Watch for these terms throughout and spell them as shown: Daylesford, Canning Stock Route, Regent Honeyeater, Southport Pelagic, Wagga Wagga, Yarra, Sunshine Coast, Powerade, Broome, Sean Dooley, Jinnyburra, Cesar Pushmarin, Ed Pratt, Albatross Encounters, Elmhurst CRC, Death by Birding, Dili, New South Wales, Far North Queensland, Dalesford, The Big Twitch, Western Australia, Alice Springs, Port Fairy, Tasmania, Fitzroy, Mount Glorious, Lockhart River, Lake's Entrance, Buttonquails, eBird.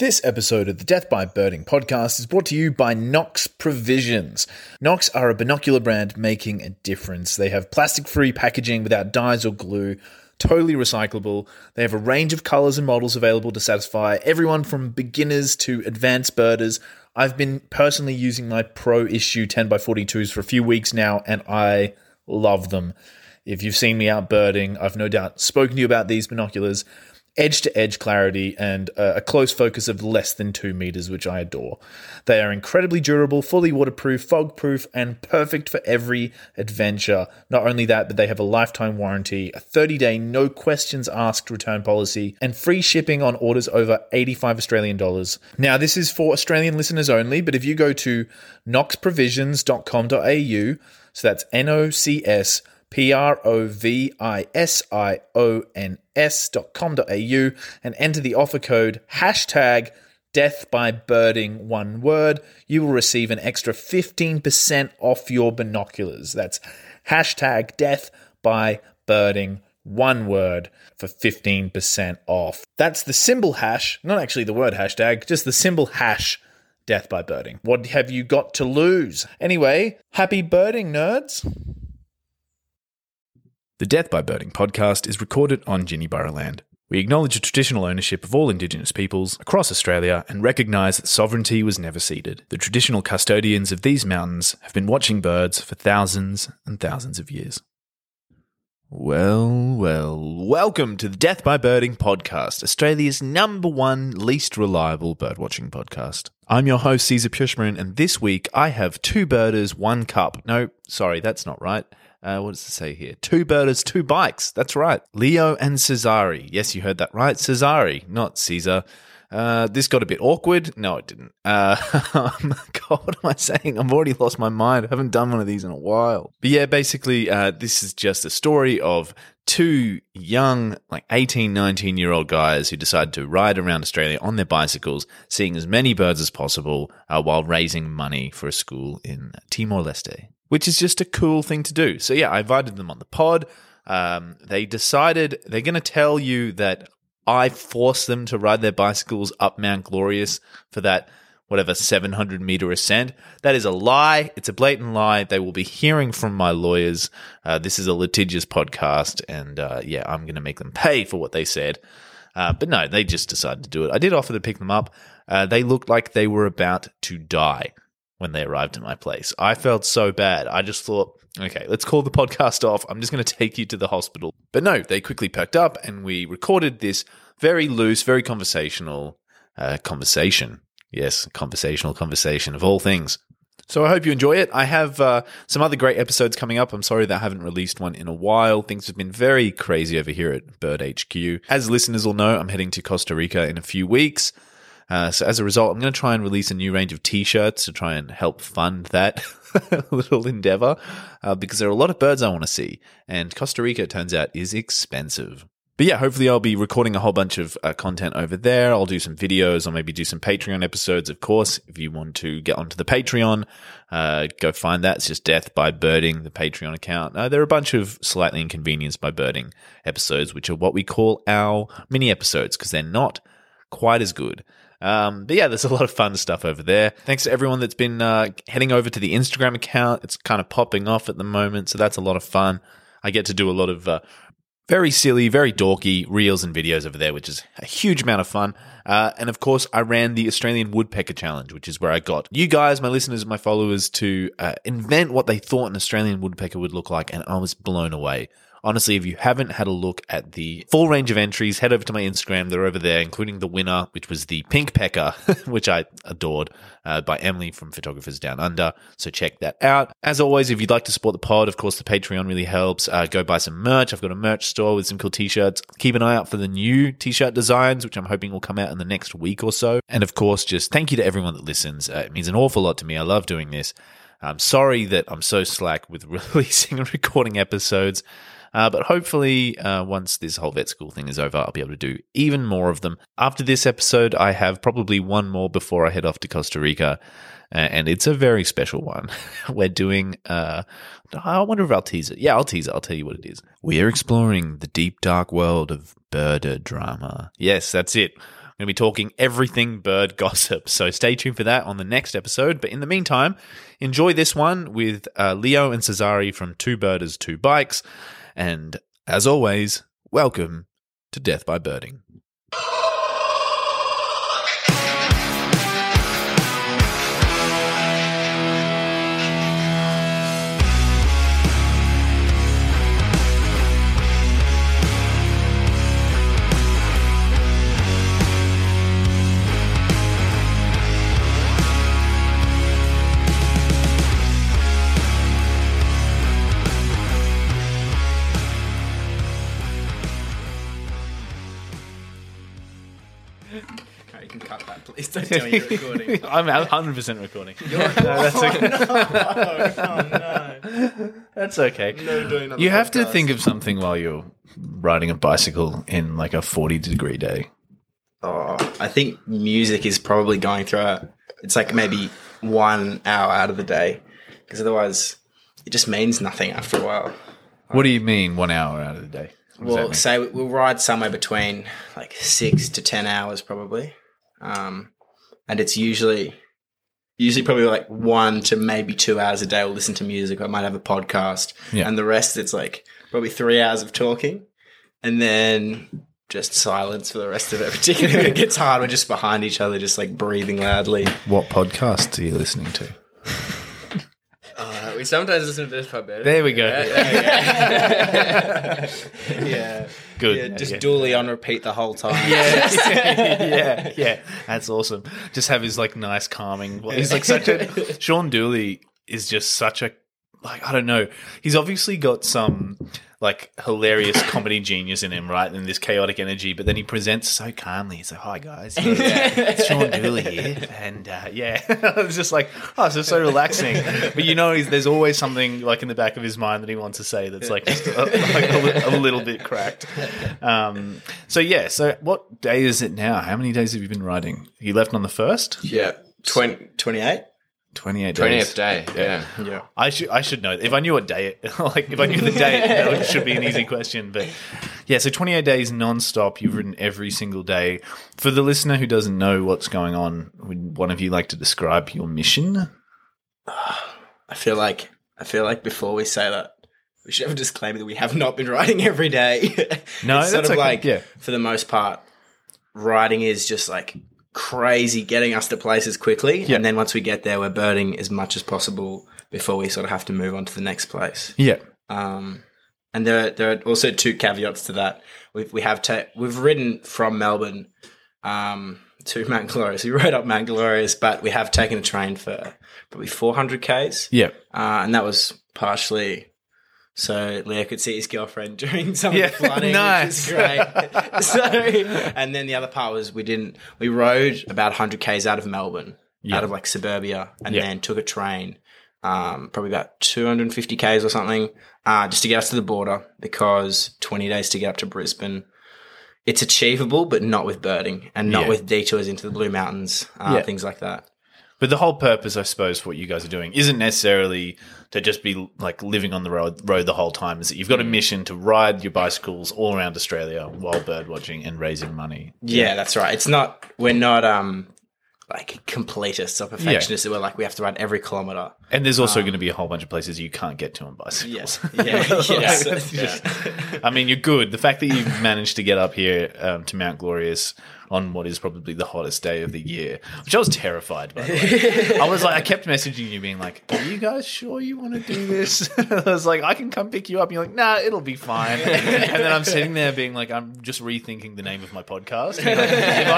This episode of the Death by Birding podcast is brought to you by Nocs Provisions. Nocs are a binocular brand making a difference. They have plastic-free packaging without dyes or glue, totally recyclable. They have a range of colours and models available to satisfy everyone from beginners to advanced birders. I've been personally using my Pro Issue 10x42s for a few weeks now, and I love them. If you've seen me out birding, I've no doubt spoken to you about these binoculars. Edge-to-edge clarity and a close focus of less than 2 meters, which I adore. They are incredibly durable, fully waterproof, fog-proof, and perfect for every adventure. Not only that, but they have a lifetime warranty, a 30-day no-questions-asked return policy, and free shipping on orders over $85 Australian. Now, this is for Australian listeners only, but if you go to nocsprovisions.com.au, so that's N-O-C-S, provisions.com.au and enter the offer code hashtag deathbybirding, one word, you will receive an extra 15% off your binoculars. That's hashtag deathbybirding, one word, for 15% off. That's the symbol hash, not actually the word hashtag, just the symbol hash death by birding. What have you got to lose? Anyway, happy birding, nerds. The Death by Birding podcast is recorded on Jinnyburra land. We acknowledge the traditional ownership of all Indigenous peoples across Australia and recognise that sovereignty was never ceded. The traditional custodians of these mountains have been watching birds for thousands and thousands of years. Well, welcome to the Death by Birding podcast, Australia's #1 least reliable birdwatching podcast. I'm your host, Cesar Pushmarin, and this week I have two birders, one cup. No, sorry, that's not right. What does it say here? Two birders, two bikes. That's right. Leo and Cesari. Yes, you heard that right. Cesari, not Caesar. This got a bit awkward. No, it didn't. God, what am I saying? I've already lost my mind. I haven't done one of these in a while. But yeah, basically, this is just a story of two young, 18, 19-year-old guys who decide to ride around Australia on their bicycles, seeing as many birds as possible while raising money for a school in Timor-Leste, which is just a cool thing to do. So, yeah, I invited them on the pod. They decided they're going to tell you that I forced them to ride their bicycles up Mount Glorious for that, 700-meter ascent. That is a lie. It's a blatant lie. They will be hearing from my lawyers. This is a litigious podcast, and, I'm going to make them pay for what they said. But no, they just decided to do it. I did offer to pick them up. They looked like they were about to die when they arrived at my place. I felt so bad. I just thought, okay, let's call the podcast off. I'm just going to take you to the hospital. But no, they quickly perked up and we recorded this very loose, very conversational conversation. Yes, conversational conversation of all things. So I hope you enjoy it. I have some other great episodes coming up. I'm sorry that I haven't released one in a while. Things have been very crazy over here at Bird HQ. As listeners will know, I'm heading to Costa Rica in a few weeks. So as a result, I'm going to try and release a new range of T-shirts to try and help fund that little endeavor because there are a lot of birds I want to see, and Costa Rica, it turns out, is expensive. But yeah, hopefully I'll be recording a whole bunch of content over there. I'll do some videos. I'll maybe do some Patreon episodes, of course. If you want to get onto the Patreon, go find that. It's just Death by Birding, the Patreon account. There are a bunch of slightly inconvenienced by birding episodes, which are what we call our mini episodes because they're not quite as good. But yeah, there's a lot of fun stuff over there. Thanks to everyone that's been heading over to the Instagram account. It's kind of popping off at the moment, so that's a lot of fun. I get to do a lot of very silly, very dorky reels and videos over there, which is a huge amount of fun. And of course, I ran the Australian Woodpecker Challenge, which is where I got you guys, my listeners, my followers, to invent what they thought an Australian woodpecker would look like, and I was blown away. Honestly, if you haven't had a look at the full range of entries, head over to my Instagram. They're over there, including the winner, which was the Pink Pecker, which I adored, by Emily from Photographers Down Under. So check that out. As always, if you'd like to support the pod, of course, the Patreon really helps. Go buy some merch. I've got a merch store with some cool T-shirts. Keep an eye out for the new T-shirt designs, which I'm hoping will come out in the next week or so. And of course, just thank you to everyone that listens. It means an awful lot to me. I love doing this. I'm sorry that I'm so slack with releasing and recording episodes. But hopefully, once this whole vet school thing is over, I'll be able to do even more of them. After this episode, I have probably one more before I head off to Costa Rica, and it's a very special one. We're doing I wonder if I'll tease it. Yeah, I'll tease it. I'll tell you what it is. We are exploring the deep, dark world of birder drama. Yes, that's it. going to be talking everything bird gossip. So stay tuned for that on the next episode. But in the meantime, enjoy this one with Leo and Cesari from Two Birders, Two Bikes. And as always, welcome to Death by Birding. Don't tell me you're recording. I'm 100% recording. No. That's okay. No, you have to think of something while you're riding a bicycle in like a 40-degree day. Oh, I think music is probably going through it's like maybe 1 hour out of the day, because otherwise it just means nothing after a while. What do you mean 1 hour out of the day? Well, say we'll ride somewhere between like 6 to 10 hours probably. And it's usually probably like 1 to maybe 2 hours a day we'll listen to music. I might have a podcast. Yeah. And the rest, it's like probably 3 hours of talking and then just silence for the rest of it. Particularly when it gets hard, we're just behind each other, just like breathing loudly. What podcast are you listening to? We sometimes listen to this part better. There we go. Yeah. Yeah. Good. Yeah, just Dooley on repeat the whole time. Yeah. Yeah. That's awesome. Just have his like nice calming voice. He's like Sean Dooley is just such a, like, I don't know. He's obviously got some like hilarious comedy genius in him, right? And this chaotic energy, but then he presents so calmly. He's like, "Hi guys, it's Sean Dooley here," and it's just like, oh, it's just so relaxing. But you know, there's always something like in the back of his mind that he wants to say that's like just a little bit cracked. So what day is it now? How many days have you been riding? You left on the 1st? Yeah, 28. 28 days. 20th day, yeah. I should know. If I knew what day, if I knew the date, that should be an easy question. But yeah, so 28 days nonstop. You've ridden every single day. For the listener who doesn't know what's going on, would one of you like to describe your mission? I feel like before we say that, we should have a disclaimer that we have not been riding every day. No, it's sort of okay. For the most part, riding is just like crazy getting us to places quickly, and then once we get there we're birding as much as possible before we sort of have to move on to the next place. And there are also two caveats to that. We've ridden from Melbourne to Mount Glorious. We rode up Mount Glorious, but we have taken a train for probably 400 k's. And that was partially so Leo could see his girlfriend during some of the flooding, which is great. And then the other part was we rode about 100 Ks out of Melbourne, out of like suburbia, and then took a train, probably about 250 Ks or something, just to get us to the border, because 20 days to get up to Brisbane. It's achievable, but not with birding and not with detours into the Blue Mountains, things like that. But the whole purpose, I suppose, for what you guys are doing isn't necessarily to just be like living on the road the whole time. Is that you've got a mission to ride your bicycles all around Australia while bird watching and raising money. Yeah, that's right. It's not, we're not like completists or perfectionists. Yeah. We're like, we have to ride every kilometre. And there's also going to be a whole bunch of places you can't get to on bicycles. Yes. I mean, you're good. The fact that you've managed to get up here to Mount Glorious on what is probably the hottest day of the year, which I was terrified by the way. I was like, I kept messaging you being like, "Are you guys sure you want to do this?" I was like, "I can come pick you up." And you're like, "Nah, it'll be fine." And then I'm sitting there being like, I'm just rethinking the name of my podcast. And like,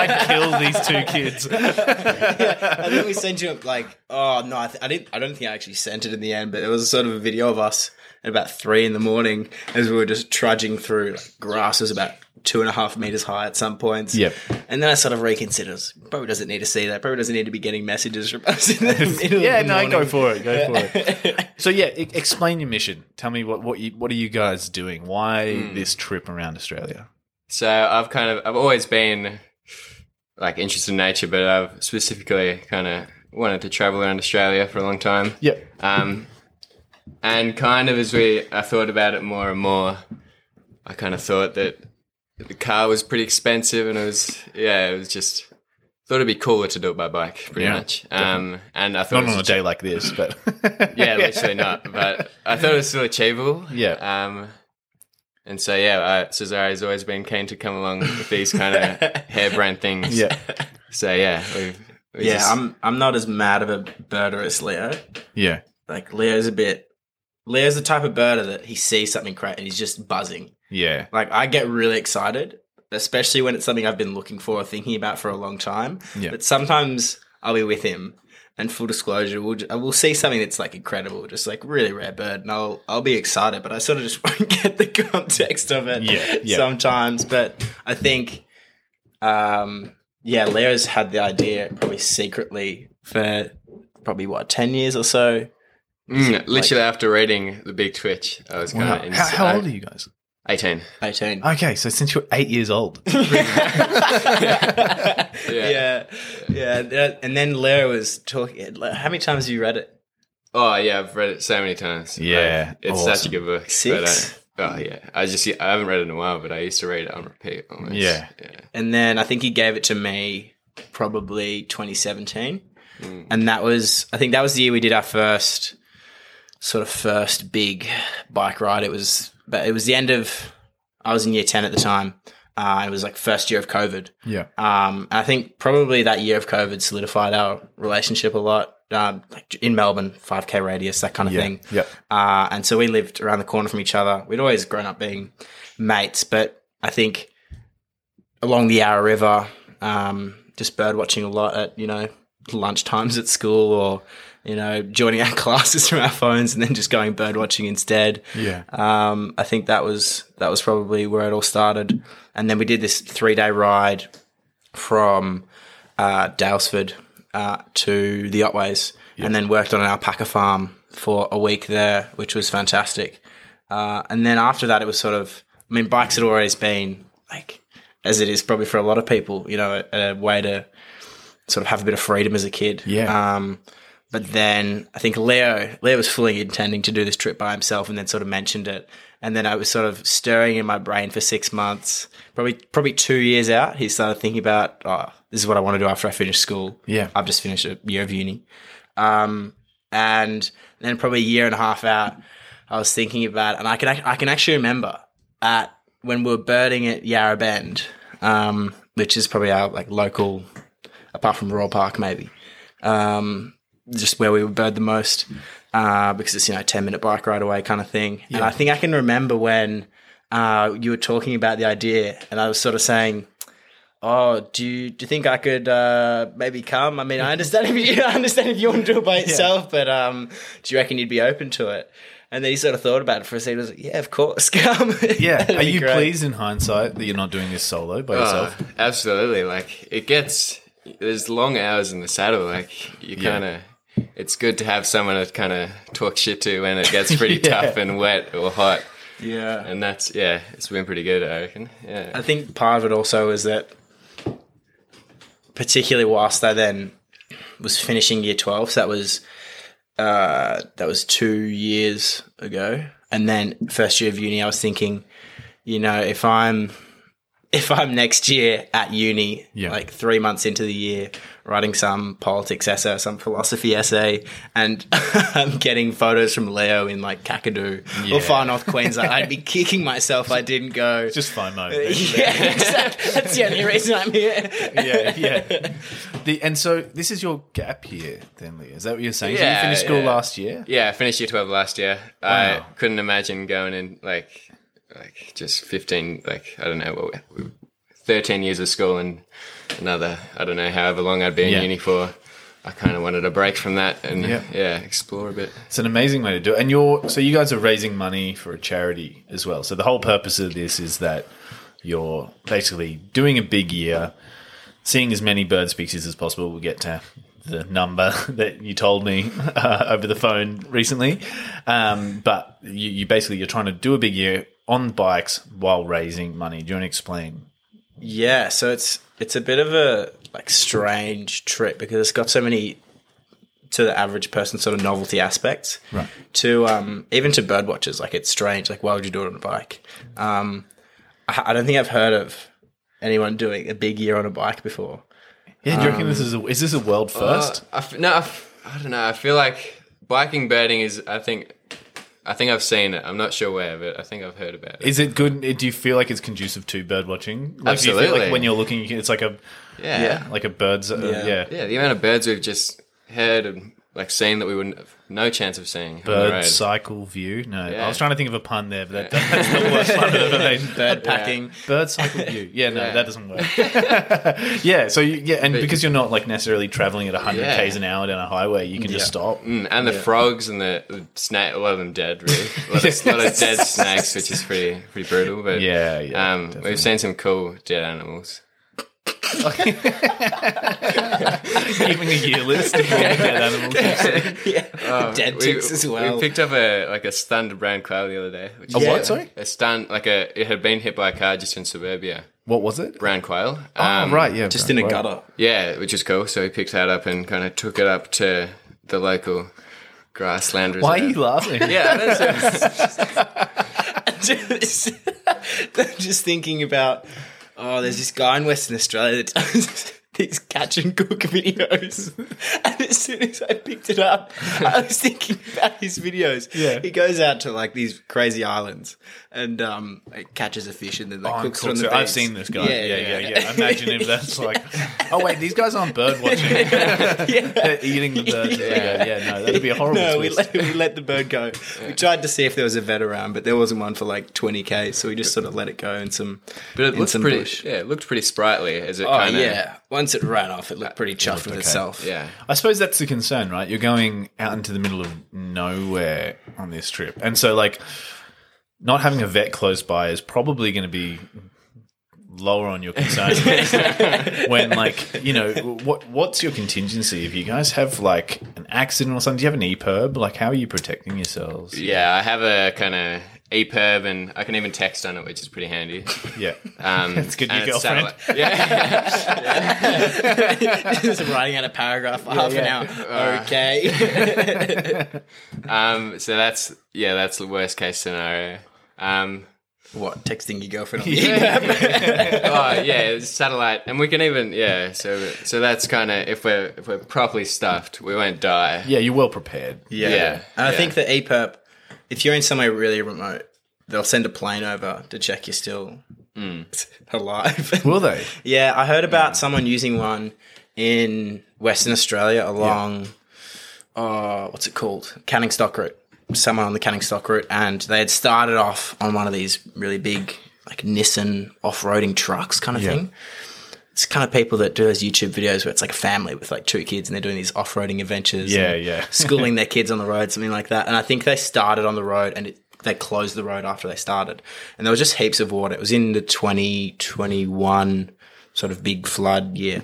if I kill these two kids. And then we sent you like, oh, no, I don't think I actually sent it in the end, but it was sort of a video of us at about 3 a.m, as we were just trudging through like, grass. It was about 2.5 meters high at some points. Yep. And then I sort of reconsidered. Probably doesn't need to see that. Probably doesn't need to be getting messages from us. Go for it. So explain your mission. Tell me what are you guys doing? Why this trip around Australia? So I've always been like interested in nature, but I've specifically kind of wanted to travel around Australia for a long time. Yep. And kind of I thought about it more and more, I kind of thought that the car was pretty expensive, and it was just thought it'd be cooler to do it by bike, pretty much. And I thought not on a day like this, but yeah, literally not. But I thought it was still achievable. Yeah. And so Cesari has always been keen to come along with these kind of harebrained things. Yeah. So yeah, I'm not as mad of a birder as Leo. Yeah. Like Leo's the type of birder that he sees something great and he's just buzzing. Yeah. Like I get really excited, especially when it's something I've been looking for or thinking about for a long time. Yeah. But sometimes I'll be with him, and full disclosure, I will see something that's like incredible, just like really rare bird, and I'll be excited, but I sort of just won't get the context of it sometimes. But I think, Leo's had the idea probably secretly for probably 10 years or so. Literally after reading The Big Twitch, I was kind of... How old are you guys? 18. Okay, so since you're 8 years old. Yeah. And then Leo was talking. How many times have you read it? Oh, yeah, I've read it so many times. Yeah. Like, it's such a good book. 6? I haven't read it in a while, but I used to read it on repeat almost. Yeah. And then I think he gave it to me probably 2017. And that was the year we did our first big bike ride. It was the end of, I was in year 10 at the time. It was like first year of COVID. Yeah. And I think probably that year of COVID solidified our relationship a lot. Like in Melbourne, 5K radius, that kind of thing. Yeah. And so we lived around the corner from each other. We'd always grown up being mates, but I think along the Yarra River, just bird watching a lot at, lunchtimes at school or, joining our classes from our phones and then just going bird watching instead. Yeah. I think that was probably where it all started. And then we did this 3-day ride from Dalesford to the Otways and then worked on an alpaca farm for a week there, which was fantastic. And then after that, it was sort of, bikes had always been like, as it is probably for a lot of people, a way to sort of have a bit of freedom as a kid. Yeah. But then I think Leo was fully intending to do this trip by himself and then sort of mentioned it. And then I was sort of stirring in my brain for 6 months, probably 2 years out. He started thinking about, this is what I want to do after I finish school. Yeah. I've just finished a year of uni. And then probably a year and a half out, I was thinking about, and I can actually remember when we were birding at Yarra Bend, which is probably our like local, apart from Royal Park maybe, just where we would bird the most because it's, 10-minute bike ride away kind of thing. Yeah. And I think I can remember when you were talking about the idea and I was sort of saying, do you think I could maybe come? I understand if you want to do it by itself, but do you reckon you'd be open to it? And then he sort of thought about it for a second. He was like, yeah, of course, come. Yeah. Are you pleased in hindsight that you're not doing this solo by yourself? Absolutely. Like it gets... There's long hours in the saddle. Like you kind of, it's good to have someone to kind of talk shit to when it gets pretty tough and wet or hot. Yeah, and that's it's been pretty good, I reckon. Yeah, I think part of it also is that, particularly whilst I then was finishing year 12, so that was 2 years ago, and then first year of uni, I was thinking, if I'm next year at uni, like 3 months into the year, writing some politics essay or some philosophy essay and I'm getting photos from Leo in like Kakadu or Far North Queensland, I'd be kicking myself I didn't go. Just FOMO. Yeah, exactly. That's the only reason I'm here. Yeah. And so this is your gap year then, Leo. Is that what you're saying? Yeah, so you finished school last year? Yeah, I finished year 12 last year. Wow. I couldn't imagine going in like just 15, like, I don't know, 13 years of school and another, I don't know, however long I'd be in uni for. I kind of wanted a break from that and, explore a bit. It's an amazing way to do it. And so you guys are raising money for a charity as well. So the whole purpose of this is that you're basically doing a big year, seeing as many bird species as possible. We'll get to the number that you told me over the phone recently. But you're trying to do a big year on bikes while raising money. Do you want to explain? Yeah, so it's a bit of a like strange trip because it's got so many to the average person sort of novelty aspects. Right. To even to bird watchers, like it's strange. Like why would you do it on a bike? I don't think I've heard of anyone doing a big year on a bike before. Yeah, do you reckon is this a world first? I don't know. I feel like biking birding is, I think I've seen it. I'm not sure where, but I think I've heard about it. Is it good? Do you feel like it's conducive to bird watching? Like, absolutely. Do you feel like when you're looking, it's like a like a bird's yeah. The amount of birds we've just heard and like seen that we wouldn't have no chance of seeing. Bird cycle view. No, yeah. I was trying to think of a pun there, but that's the worst one I've ever made. Bird packing. Bird cycle view. Yeah, no, that doesn't work. So because you're not like necessarily traveling at 100 k's an hour down a highway, you can just stop. And the frogs and the snake, a lot of them dead, really. A lot of dead snakes, which is pretty brutal. But we've seen some cool dead animals. Keeping a year list of dead animals. Dead ticks as well. We picked up a stunned brown cloud the other day. What? Sorry, a stunned it had been hit by a car just in suburbia. What was it? Brown quail. Just in a gutter. Yeah, which is cool. So we picked that up and kind of took it up to the local grassland reserve. Why are you laughing? I'm just thinking about. Oh, there's this guy in Western Australia that does these catch and cook videos. And as soon as I picked it up, I was thinking about his videos. Yeah. He goes out to like these crazy islands and catches a fish and then cooks it on the beach. I've seen this guy. Yeah. Imagine if that's like, oh, wait, these guys aren't bird watching. They're eating the bird. That'd be a horrible twist. We let the bird go. Yeah. We tried to see if there was a vet around, but there wasn't one for like 20K, so we just sort of let it go in some bush. Yeah, it looked pretty sprightly as it kind of... Yeah. Once it ran off, it looked pretty chuffed with itself. Yeah, I suppose that's the concern, right? You're going out into the middle of nowhere on this trip, and so like not having a vet close by is probably going to be lower on your concern when like, you know, what's your contingency if you guys have like an accident or something? Do you have an ePerb? Like, how are you protecting yourselves? Yeah, I have a kind of ePerb, and I can even text on it, which is pretty handy. Yeah. That's good, your girlfriend. Yeah. Just writing out a paragraph for half an hour. Okay. So that's the worst case scenario. What, texting your girlfriend on the ePerb? Satellite. And we can even, so that's kind of, if we're properly stuffed, we won't die. Yeah, you're well prepared. Yeah. And I think the ePerb, if you're in somewhere really remote, they'll send a plane over to check you're still alive. Will they? Yeah, I heard about someone using one in Western Australia along, what's it called? Canning Stock Route. Someone on the Canning Stock Route, and they had started off on one of these really big, like Nissan off-roading trucks kind of thing. It's kind of people that do those YouTube videos where it's like a family with like two kids and they're doing these off-roading adventures. Schooling their kids on the road, something like that. And I think they started on the road and they closed the road after they started. And there was just heaps of water. It was in the 2021 sort of big flood year.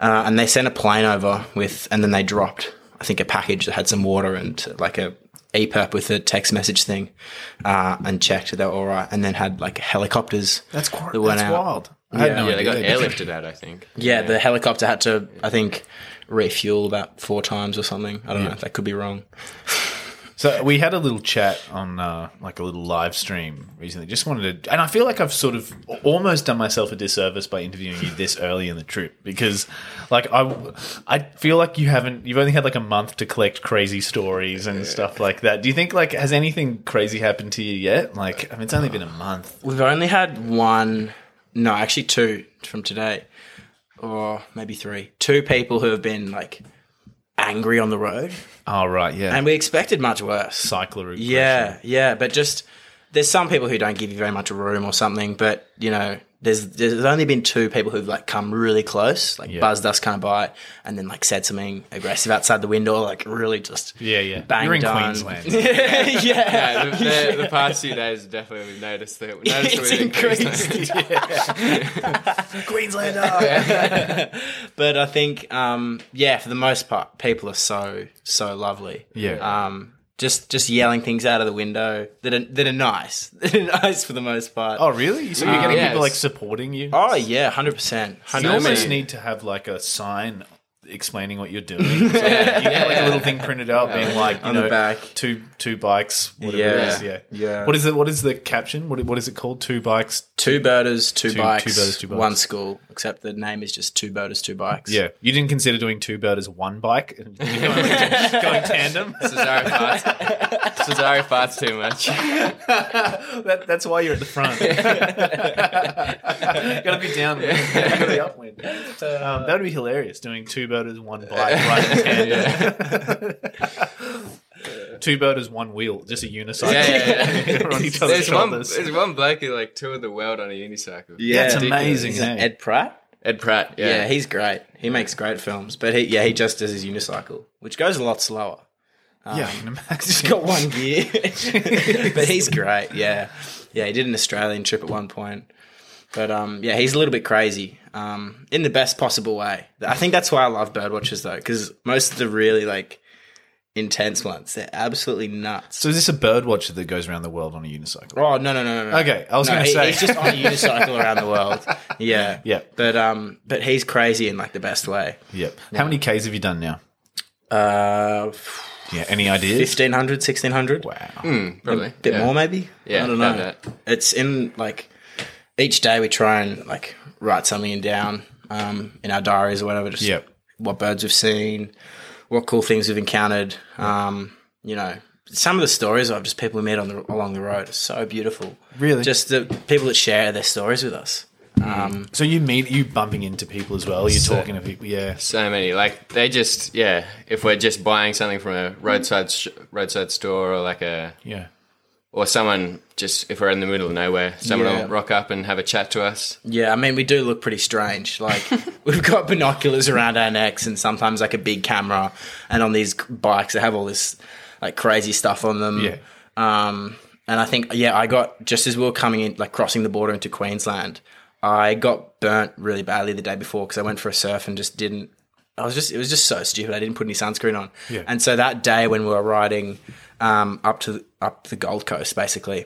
And they sent a plane over and then they dropped, I think, a package that had some water and like a ePerp with a text message thing and checked that they were all right. And then had like helicopters. That's wild. I had no idea. They got airlifted out, I think. Yeah, the helicopter had to, I think, refuel about 4 times or something. I don't know. That could be wrong. So we had a little chat on like a little live stream recently. Just wanted to, and I feel like I've sort of almost done myself a disservice by interviewing you this early in the trip, because like I feel like you've only had like a month to collect crazy stories and stuff like that. Do you think like, has anything crazy happened to you yet? Like, I mean, it's only been a month. We've only had one. No, actually 2 from today, or maybe 3. 2 people who have been, like, angry on the road. Oh, right, yeah. And we expected much worse. Cycleroute. Yeah, but just there's some people who don't give you very much room or something, but, you know, there's only been 2 people who've, like, come really close, like, buzzed us kind of by and then, like, said something aggressive outside the window, like, really just banged on. You're in Queensland. The past few days, definitely we've noticed that. It's increased. Queenslander! But I think, for the most part, people are so, so lovely. Yeah. Just yelling things out of the window that are nice. They're nice for the most part. Oh, really? So you're getting people, like, supporting you? Oh, yeah, 100%. You almost need to have, like, a sign explaining what you're doing. It's like, you get like a little thing printed out being like, you know, back. Two bikes, whatever it is. Yeah. What is it? What is the caption? What is it called? Two bikes. Two birders, two bikes. Two birders, two bikes. One school, except the name is just two birders, two bikes. Yeah. You didn't consider doing two birders, one bike? And going tandem? Cesari farts too much. That's why you're at the front. Gotta be downwind. Gotta be upwind. That'd be hilarious, doing two birders, one bike, right in tandem. Two birders, one wheel, just a unicycle. On each other's shoulders. There's one bloke who like toured the world on a unicycle. Yeah, that's amazing. Hey? Ed Pratt. Yeah, he's great. He makes great films, but he just does his unicycle, which goes a lot slower. Yeah, I can imagine. He's got one gear, but he's great. Yeah, he did an Australian trip at one point, but he's a little bit crazy, in the best possible way. I think that's why I love birdwatchers though, because most of the really like intense ones, they're absolutely nuts. So is this a birdwatcher that goes around the world on a unicycle? Oh no. Okay, I was going to say he's just on a unicycle around the world. Yeah. But he's crazy in like the best way. Yep. Yeah. How many Ks have you done now? Yeah, any ideas? 1,500, 1,600. Wow. Probably. A bit more maybe? Yeah. I don't know. That. It's in, like, each day we try and, like, write something down in our diaries or whatever, just what birds we've seen, what cool things we've encountered. You know, some of the stories of just people we met along the road are so beautiful. Really? Just the people that share their stories with us. So you bumping into people as well. You're talking to people, so many. Like they just, if we're just buying something from a roadside store or like or someone just if we're in the middle of nowhere, someone will rock up and have a chat to us. Yeah, I mean we do look pretty strange. Like we've got binoculars around our necks and sometimes like a big camera, and on these bikes they have all this like crazy stuff on them. Yeah. And I think I got just as we were coming in, like crossing the border into Queensland. I got burnt really badly the day before because I went for a surf and just didn't. It was just so stupid. I didn't put any sunscreen on. Yeah. And so that day when we were riding up the Gold Coast, basically,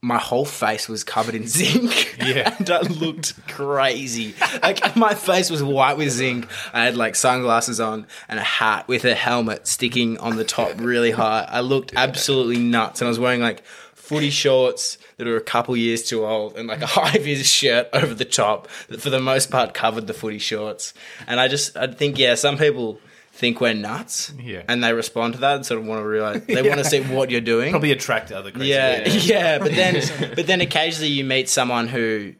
my whole face was covered in zinc. Yeah, and I looked crazy. Like my face was white with zinc. I had like sunglasses on and a hat with a helmet sticking on the top really high. I looked absolutely nuts, and I was wearing like footy shorts that were a couple years too old and like a high-vis shirt over the top that for the most part covered the footy shorts. And I think, some people think we're nuts and they respond to that and sort of want to realize they want to see what you're doing. Probably attract other crazy people. Yeah, but then occasionally you meet someone who,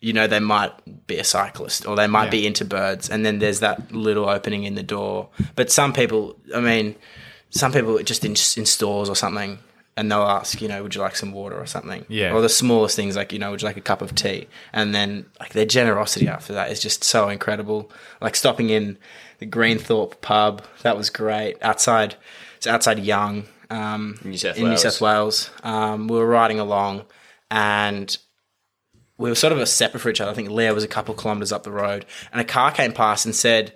you know, they might be a cyclist or they might be into birds, and then there's that little opening in the door. But some people just in stores or something, and they'll ask, you know, would you like some water or something? Yeah. Or the smallest things like, you know, would you like a cup of tea? And then like their generosity after that is just so incredible. Like stopping in the Greenthorpe pub, that was great. Outside Young, in New South Wales. We were riding along and we were sort of separate from each other. I think Leo was a couple of kilometres up the road, and a car came past and said,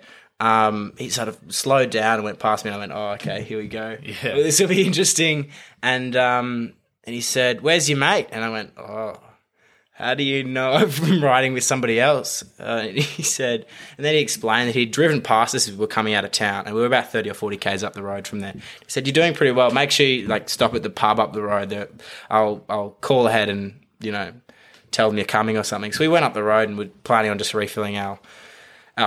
he sort of slowed down and went past me, and I went, oh, okay, here we go. Yeah. Well, this will be interesting. And he said, where's your mate? And I went, oh, how do you know I'm from riding with somebody else? And then he explained that he'd driven past us as we were coming out of town, and we were about 30 or 40 Ks up the road from there. He said, you're doing pretty well. Make sure you like stop at the pub up the road. There. I'll call ahead and, you know, tell them you're coming or something. So we went up the road and we're planning on just refilling our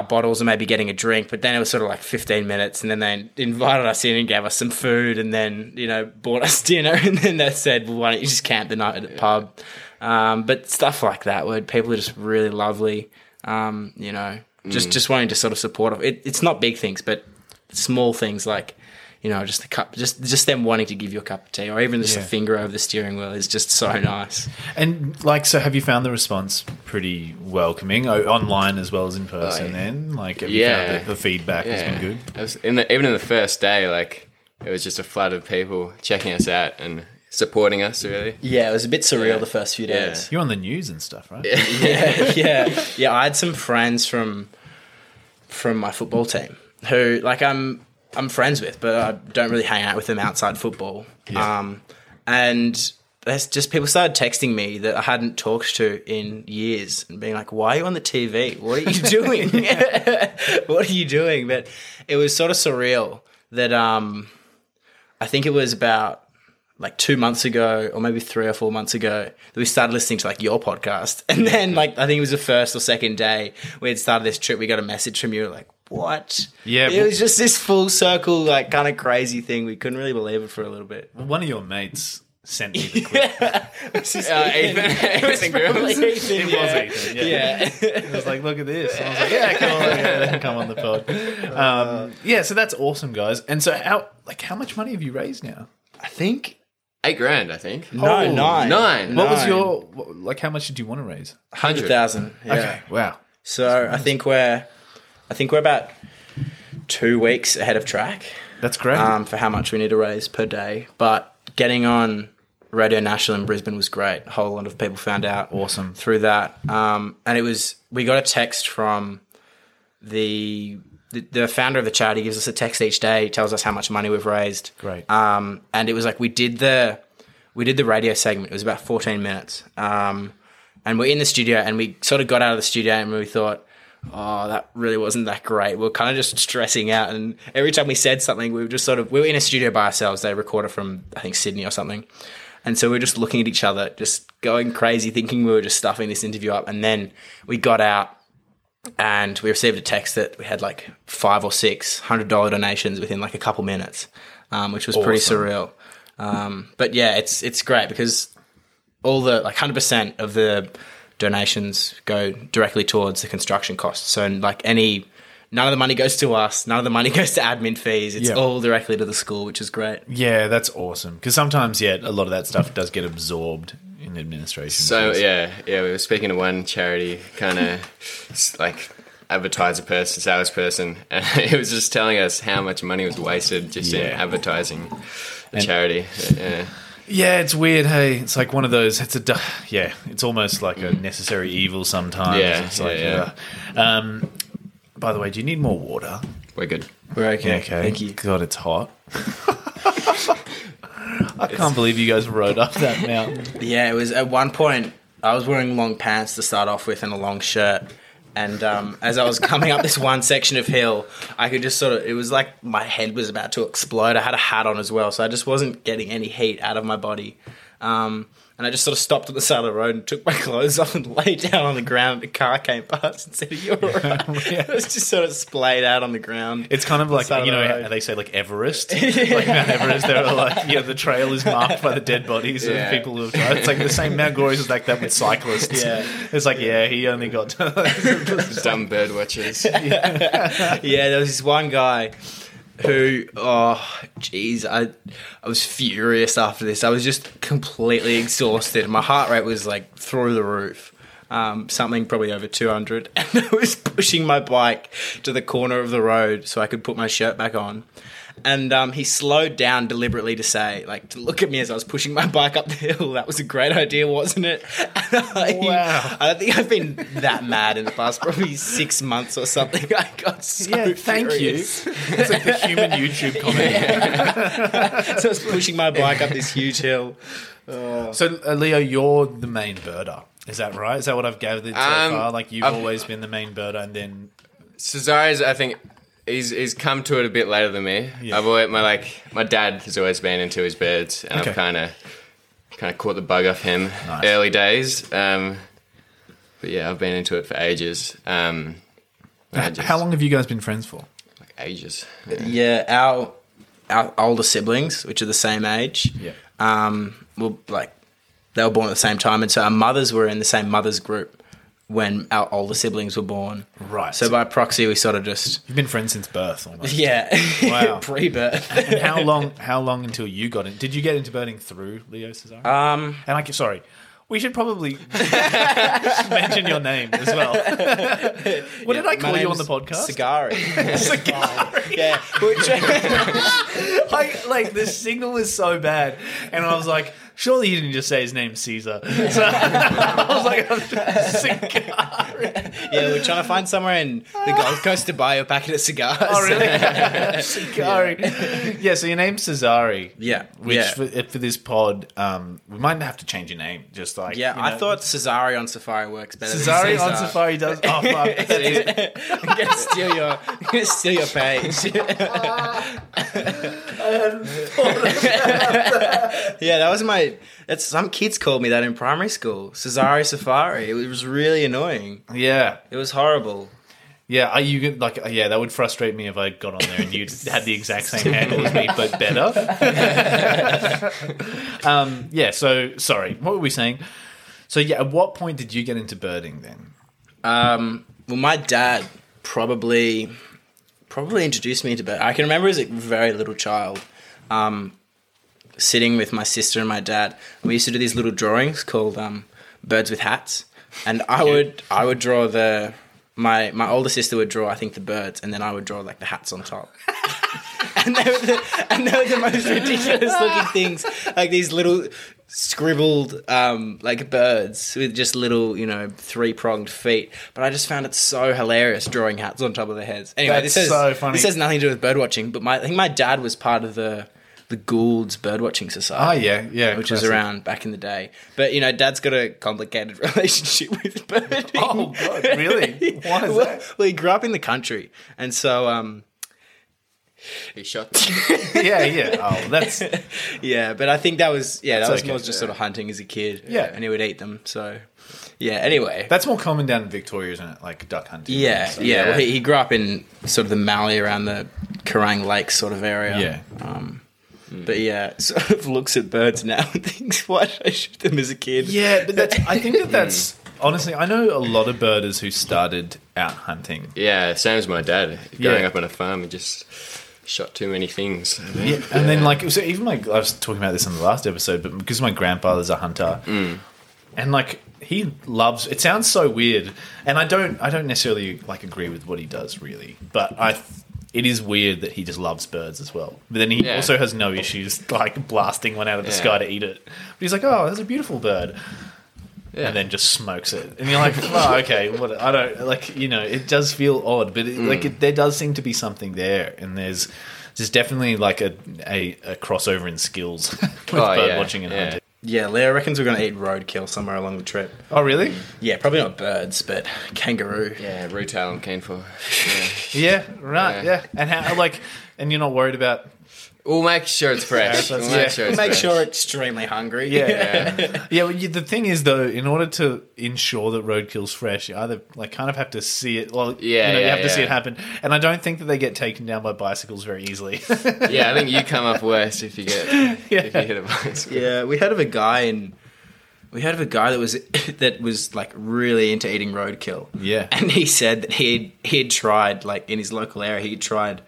bottles and maybe getting a drink, but then it was sort of like 15 minutes, and then they invited us in and gave us some food, and then, you know, bought us dinner, and then they said, well, why don't you just camp the night at the pub? But stuff like that where people are just really lovely, you know, just wanting to sort of support. It's not big things, but small things like, you know, just the cup, just them wanting to give you a cup of tea, or even just a finger over the steering wheel is just so nice. And like, so have you found the response pretty welcoming online as well as in person? Then, like, have you found the feedback has been good? It was even in the first day, like, it was just a flood of people checking us out and supporting us, really. Yeah, it was a bit surreal the first few days. You're on the news and stuff, right? Yeah. I had some friends from my football team who, like, I'm friends with, but I don't really hang out with them outside football. Yeah. And there's just people started texting me that I hadn't talked to in years and being like, why are you on the TV? What are you doing? What are you doing? But it was sort of surreal that I think it was about like 2 months ago or maybe 3 or 4 months ago that we started listening to like your podcast. And then like I think it was the first or second day we had started this trip, we got a message from you like, what? Yeah. It was just this full circle like kind of crazy thing. We couldn't really believe it for a little bit. Well, one of your mates sent me the clip. Yeah. It was Ethan. Yeah. It was like, look at this. And I was like, yeah, come on the pod. Yeah, so that's awesome, guys. And so how much money have you raised now? I think $8,000, I think. No, nine. What was your, like, how much did you want to raise? 100,000. Yeah. Okay. Wow. So I think we're about 2 weeks ahead of track. That's great. For how much we need to raise per day, but getting on Radio National in Brisbane was great. A whole lot of people found out awesome through that. And it was, we got a text from the founder of the charity gives us a text each day, tells us how much money we've raised. Great. And it was like we did the radio segment. It was about 14 minutes. And we're in the studio and we sort of got out of the studio and we thought, oh, that really wasn't that great. We're kind of just stressing out, and every time we said something, we were in a studio by ourselves. They recorded from I think Sydney or something, and so we were just looking at each other, just going crazy, thinking we were just stuffing this interview up. And then we got out, and we received a text that we had like 5 or 6 $100 donations within like a couple minutes, which was awesome. Pretty surreal. But yeah, it's great because all the like 100% of the donations go directly towards the construction costs. So like none of the money goes to us, none of the money goes to admin fees. It's all directly to the school, which is great. Yeah, that's awesome. Because sometimes, a lot of that stuff does get absorbed in administration. So, we were speaking to one charity kind of like advertiser person, salesperson, and he was just telling us how much money was wasted just in advertising the charity. Yeah. Yeah, it's weird, hey. It's like one of those, it's almost like a necessary evil sometimes. Yeah, it's like, by the way, do you need more water? We're good. We're okay. Okay. Thank you. God, it's hot. I can't believe you guys rode up that mountain. Yeah, it was at one point, I was wearing long pants to start off with and a long shirt. And as I was coming up this one section of hill, I could just it was like my head was about to explode. I had a hat on as well, so I just wasn't getting any heat out of my body. And I just sort of stopped at the side of the road and took my clothes off and lay down on the ground. The car came past and said, "Are you all right?" Yeah. It was just sort of splayed out on the ground. It's kind of like, they say like Everest. Like Mount Everest, they're like, the trail is marked by the dead bodies of people who have died. It's like the same Mount Glorious is like that with cyclists. Yeah. It's like, he only got dumb bird watchers. There was this one guy who, I was furious after this. I was just completely exhausted. My heart rate was like through the roof, something probably over 200. And I was pushing my bike to the corner of the road so I could put my shirt back on. And he slowed down deliberately to say, like, to look at me as I was pushing my bike up the hill. That was a great idea, wasn't it? And wow. I don't think I've been that mad in the past probably 6 months or something. I got so furious. Thank you. It's like the human YouTube comment. Yeah. So I was pushing my bike up this huge hill. Oh. So, Leo, you're the main birder. Is that right? Is that what I've gathered so far? Like, you've always been the main birder and then... Cesari's, I think... He's come to it a bit later than me. Yeah. My dad has always been into his birds, and I've kind of caught the bug off him. Nice. Early days. But yeah, I've been into it for ages. How long have you guys been friends for? Like ages. Yeah, our older siblings, which are the same age. Yeah. They were born at the same time, and so our mothers were in the same mother's group when our older siblings were born. Right. So by proxy, we sort of just... You've been friends since birth almost. Yeah. Wow. Pre-birth. And how long until you got in? Did you get into birding through Leo Cesari? Sorry. We should probably mention your name as well. What did I call you on the podcast? Cesari. Yeah. I, like, the signal is so bad. And I was like... surely you didn't just say his name's Caesar. So I was like, Cesari. Yeah, we're trying to find somewhere in the Gold Coast to buy a packet of cigars. Oh, really? Cesari. Yeah, so your name's Cesari. Yeah. Which for this pod, we might have to change your name. Just like, yeah, you know, I thought Cesari on Safari works better than Cesari on Safari does. Oh, fuck. I'm going to steal your page. I hadn't thought about that. Yeah, that was my... some kids called me that in primary school. Cesari Safari. It was really annoying. Yeah. It was horrible. Yeah, that would frustrate me if I got on there and you had the exact same handle as me, but better. So, sorry. What were we saying? So, yeah, at what point did you get into birding then? Well, my dad probably introduced me to birding. I can remember as a very little child sitting with my sister and my dad. We used to do these little drawings called birds with hats. And I would draw my older sister would draw, I think, the birds, and then I would draw like the hats on top. And they were the most ridiculous looking things, like these little scribbled like birds with just little, three-pronged feet. But I just found it so hilarious drawing hats on top of their heads. Anyway, this has nothing to do with birdwatching, but I think my dad was part of the Gould's Birdwatching Society. Oh, yeah. Which was around back in the day. But, Dad's got a complicated relationship with birding. Oh, God, really? Why is that? Well, he grew up in the country. And so... he shot. Yeah. Oh, that's... Yeah, but I think that was more just sort of hunting as a kid. Yeah. And he would eat them, so... Yeah, anyway. That's more common down in Victoria, isn't it? Like duck hunting. Yeah, so. Yeah. Well, he grew up in sort of the Mallee around the Kerang Lake sort of area. Yeah. But yeah, sort of looks at birds now and thinks, why did I shoot them as a kid? Yeah, but I think that's honestly, I know a lot of birders who started out hunting. Yeah, same as my dad. Growing up on a farm and just shot too many things. Yeah, and then I was talking about this in the last episode, but because my grandfather's a hunter, and he loves. It sounds so weird, and I don't necessarily agree with what he does really, but it is weird that he just loves birds as well. But then he also has no issues blasting one out of the sky to eat it. But he's like, oh, that's a beautiful bird. Yeah. And then just smokes it. And you're like, oh, okay. What, I don't... it does feel odd, but there does seem to be something there. And there's definitely a crossover in skills with bird watching and hunting. Yeah, Leo reckons we're going to eat roadkill somewhere along the trip. Oh, really? Yeah, probably not birds, but kangaroo. Yeah, rootail I'm keen for. Yeah. Yeah, right. And and you're not worried about... We'll make sure it's fresh. We'll make sure it's extremely hungry. Yeah. Yeah, well, the thing is, though, in order to ensure that roadkill's fresh, you either kind of have to see it. Well, you have to see it happen. And I don't think that they get taken down by bicycles very easily. Yeah, I think you come up worse if you get if you hit a bicycle. Yeah, we heard of a guy that was really into eating roadkill. Yeah, and he said that he had tried in his local area. He tried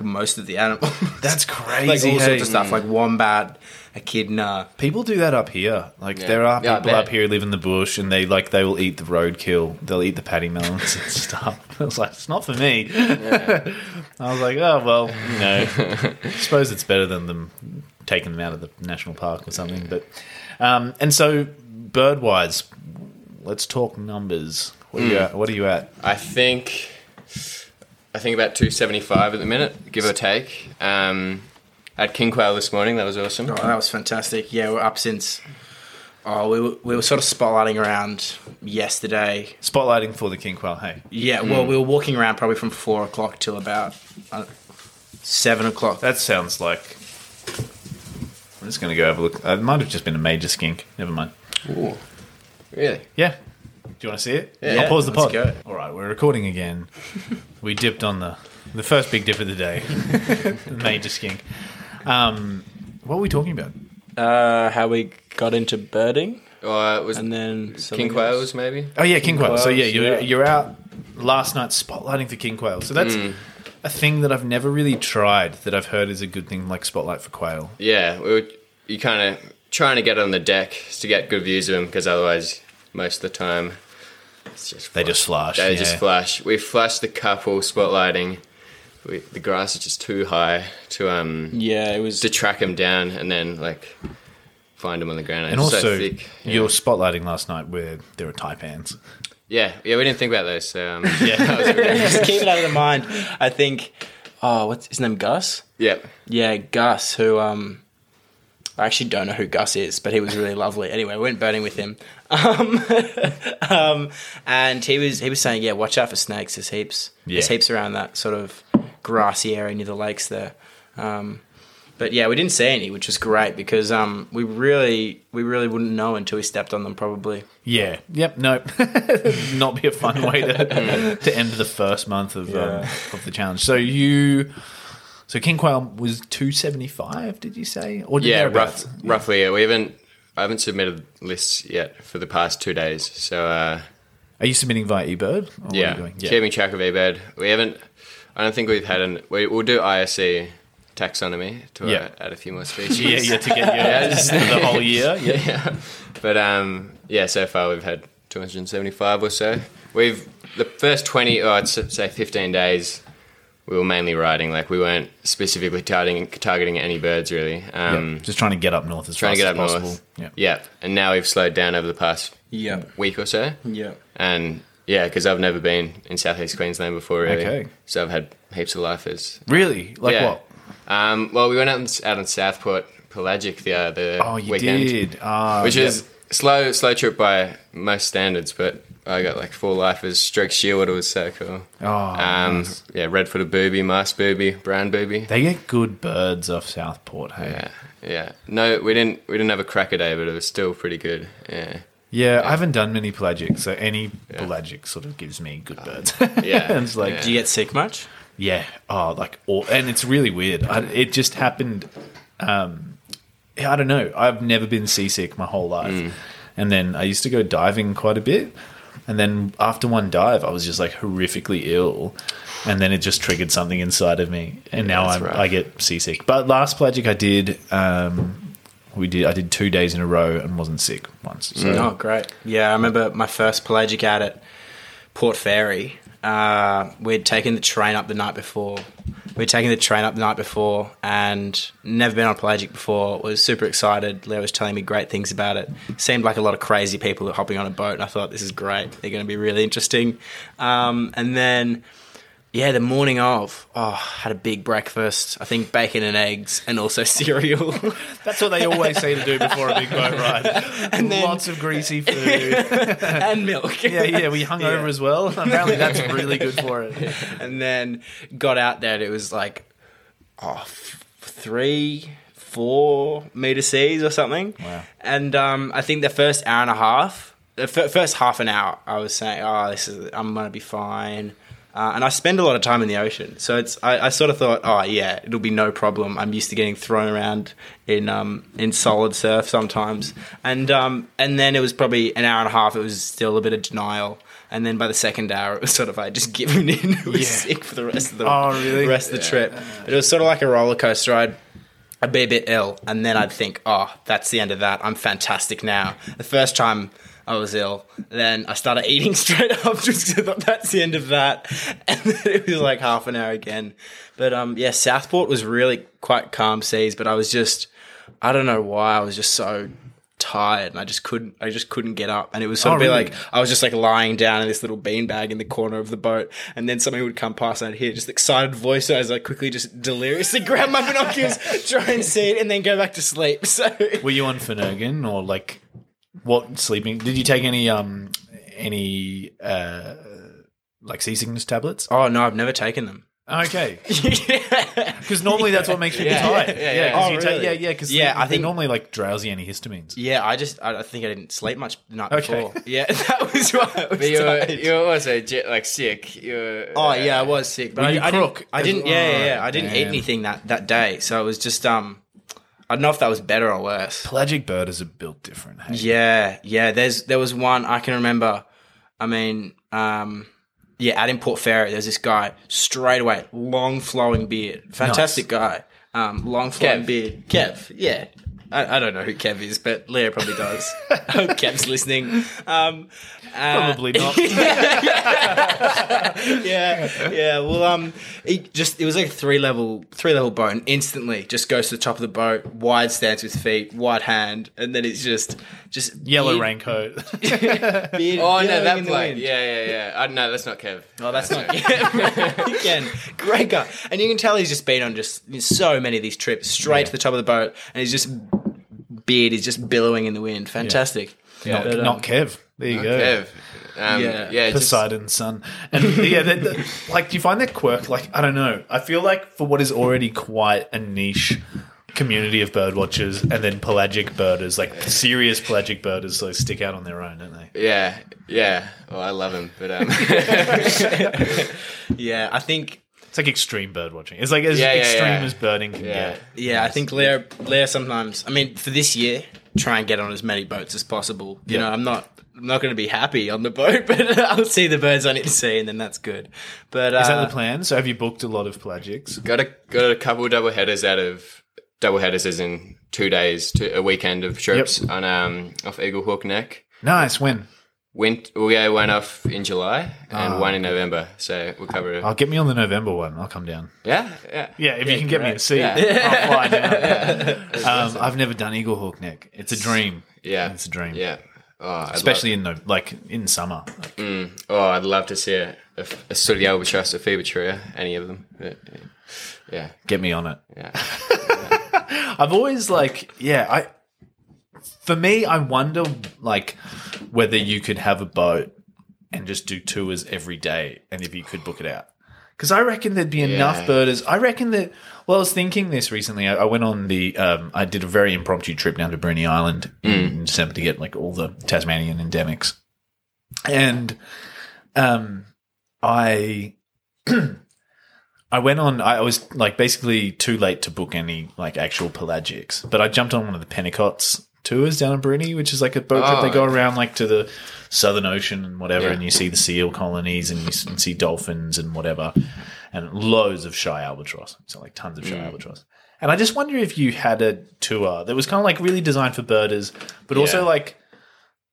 most of the animals. That's crazy. All sorts of stuff wombat, echidna. People do that up here. There are people up here who live in the bush and they will eat the roadkill. They'll eat the paddy melons and stuff. I was like, it's not for me. Yeah. I was like, oh well, I suppose it's better than them taking them out of the national park or something. But and so. Bird-wise, let's talk numbers. What are you at? I think about 275 at the minute, give or take. I had king quail this morning. That was awesome. Oh, that was fantastic. Yeah, we're up since... Oh, we were sort of spotlighting around yesterday. Spotlighting for the king quail, hey? Yeah, well, we were walking around probably from 4 o'clock till about 7 o'clock. That sounds like... I'm just going to go have a look. It might have just been a major skink. Never mind. Ooh. Really? Yeah. Do you want to see it? Yeah. I'll pause the pod. Let's go. All right, we're recording again. We dipped on the first big dip of the day. The major skink. What were we talking about? How we got into birding. It was and then king quails else? Maybe. Oh yeah, king quails. So yeah, you're out last night spotlighting for king quail. So that's a thing that I've never really tried that I've heard is a good thing, like spotlight for quail. Yeah, you kind of. Trying to get on the deck to get good views of them because otherwise, most of the time, it's just they just flash. They just flash. We flashed the couple spotlighting. The grass is just too high to to track them down, and then find them on the ground. And it's also so thick, you were spotlighting last night where there were taipans. Yeah, we didn't think about those. So, just keep it out of the mind. I think, what's his name, Gus? Yeah, Gus, who I actually don't know who Gus is, but he was really lovely. Anyway, we went birding with him, and he was saying, yeah, watch out for snakes. There's heaps. Yeah. There's heaps around that sort of grassy area near the lakes there. But yeah, we didn't see any, which was great because we really wouldn't know until we stepped on them, probably. Yeah. Yep. No. Not be a fun way to end the first month of the challenge. So king quail was 275. Did you say? Or roughly. Yeah. I haven't submitted lists yet for the past 2 days. So are you submitting via eBird? Yeah. Keeping track of eBird. We haven't. I don't think we've had an. We'll do ISC. Taxonomy to add a few more species. yeah, to get your the whole year. Yeah. But so far we've had 275 or so. We've the first 20, or I'd say 15 days, we were mainly riding. Like we weren't specifically targeting any birds really. Just trying to get up north as fast as possible. Yeah. And now we've slowed down over the past week or so. Yeah. And because I've never been in southeast Queensland before really. Okay. So I've had heaps of lifers. Really? Like what? Well, we went out on Southport Pelagic the weekend. Did. Which is slow trip by most standards, but I got like 4 lifers, stroke shield, it was so cool. Nice. Yeah, red-footed booby, masked booby, brown booby. They get good birds off Southport, hey? Yeah. No, we didn't have a cracker day, but it was still pretty good, Yeah, I haven't done many pelagics, so any pelagic sort of gives me good birds. It's like, do you get sick much? Yeah, and it's really weird. It just happened. I don't know. I've never been seasick my whole life, and then I used to go diving quite a bit. And then after one dive, I was just like horrifically ill, and then it just triggered something inside of me, and now I get seasick. But last pelagic I did, I did 2 days in a row and wasn't sick once. So. Oh, great! Yeah, I remember my first pelagic out at Port Fairy. We'd taken the train up the night before. And never been on pelagic before. Was super excited. Leo was telling me great things about it. Seemed like a lot of crazy people were hopping on a boat, and I thought, this is great. They're going to be really interesting. And then, the morning of, had a big breakfast. I think bacon and eggs and also cereal. That's what they always say to do before a big boat ride. And lots of greasy food. And milk. Yeah, we hung over as well. Apparently that's really good for it. And then got out there and it was like, 3-4 metre seas or something. Wow. And I think the first hour and a half, I was saying, I'm going to be fine. And I spend a lot of time in the ocean. So I sort of thought, it'll be no problem. I'm used to getting thrown around in solid surf sometimes. And then it was probably an hour and a half. It was still a bit of denial. And then by the second hour, it was sort of I just given in. It was sick for the rest of the trip. But it was sort of like a roller coaster ride. I'd be a bit ill. And then I'd think, that's the end of that. I'm fantastic now. The first time I was ill. Then I started eating straight up just because I thought that's the end of that. And then it was like half an hour again. But Southport was really quite calm seas, but I don't know why, I was just so tired and I just couldn't get up. And it was sort of like I was just like lying down in this little beanbag in the corner of the boat, and then somebody would come past and I'd hear just excited voice as I quickly just deliriously grab my binoculars, try and see it, and then go back to sleep. So were you on Finnegan or like what sleeping? Did you take any like seasickness tablets? Oh no, I've never taken them. Okay, because normally that's what makes people tired. I think normally like drowsy antihistamines. Yeah, I think I didn't sleep much the night before. Yeah, that was why I was tired. You were also like sick. I was sick, but I didn't. I didn't eat anything that day, so it was just I don't know if that was better or worse. Pelagic birders are built different. Hey? Yeah. There was one I can remember. I mean, out in Port Fairy, there's this guy straight away, long flowing beard, fantastic guy, long flowing beard, Kev. Yeah, I don't know who Kev is, but Leo probably does. Kev's listening. Probably not. Yeah. Well, it was like a three level bone. Instantly, just goes to the top of the boat, wide stance with feet, wide hand, and then it's just yellow raincoat. No, that bloke. Yeah. No, that's not Kev. Oh, that's not Kev. Again, great guy, and you can tell he's just been on so many of these trips straight to the top of the boat, and he's just. Beard is just billowing in the wind. Fantastic. Yeah. Not Kev. There you go. Kev. Poseidon's son. And do you find that quirk? Like, I don't know. I feel like for what is already quite a niche community of bird watchers, and then pelagic birders, serious pelagic birders, stick out on their own, don't they? Yeah. Well, I love them, but I think. It's like extreme bird watching. It's like as extreme as birding can get. Yeah, I think Leo sometimes... I mean, for this year, try and get on as many boats as possible. You know, I'm not going to be happy on the boat, but I'll see the birds I need to see, and then that's good. But is that the plan? So have you booked a lot of pelagics? Got a couple of doubleheaders as in 2 days to a weekend of trips on off Eaglehawk Neck. Nice. When? One off in July and one in November, so we'll cover it. I'll get me on the November one. I'll come down. Yeah. Yeah, if you can get me a seat, I'll fly down. I've never done Eaglehawk Neck. It's a dream. Yeah. Oh, especially in summer. I'd love to see a sooty albatross, a phoebe tria, any of them. But, yeah, get me on it. Yeah. I've always For me, I wonder, whether you could have a boat and just do tours every day and if you could book it out. Because I reckon there'd be enough birders. I reckon that – well, I was thinking this recently. I went on the I did a very impromptu trip down to Bruny Island in December to get, all the Tasmanian endemics. And I went on – I was, basically too late to book any, actual pelagics. But I jumped on one of the Pentecosts tours down in Bruni, which is like a boat trip. They go around to the Southern Ocean and whatever, and you see the seal colonies and you can see dolphins and whatever, and loads of shy albatross. So tons of shy albatross. And I just wonder if you had a tour that was kind of really designed for birders, but also I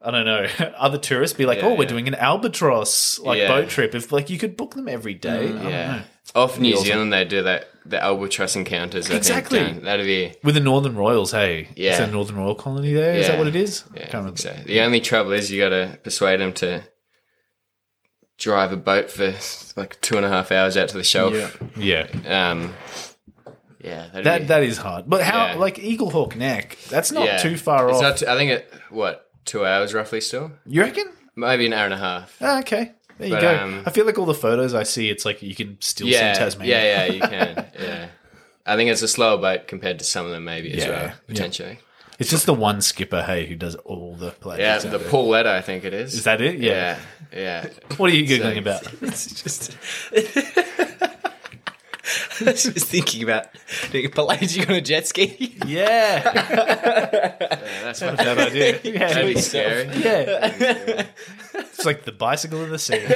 don't know, other tourists be we're doing an albatross boat trip. If you could book them every day, I don't know. Off New Zealand, they do that, the albatross encounters. Exactly. I think, that'd be with the Northern Royals, hey? Yeah. Is that a Northern Royal colony there? Yeah. Is that what it is? Yeah, I can't remember. So. The only trouble is you got to persuade them to drive a boat for 2.5 hours out to the shelf. Yeah. That is hard. But how, Eaglehawk Neck, that's not too far off. Not I think, 2 hours roughly still? You reckon? Maybe an hour and a half. Oh, okay. There you go. I feel all the photos I see, it's you can still see Tasmania. Yeah, you can. Yeah, I think it's a slower boat compared to some of them maybe as well, potentially. Yeah. It's just the one skipper, hey, who does all the plays. Yeah, the Pauletta, I think it is. Is that it? Yeah. What are you Googling about? It's just... I was just thinking about doing a pelagic on a jet ski. That's not a bad idea. That'd be scary. It's the bicycle in the sea. A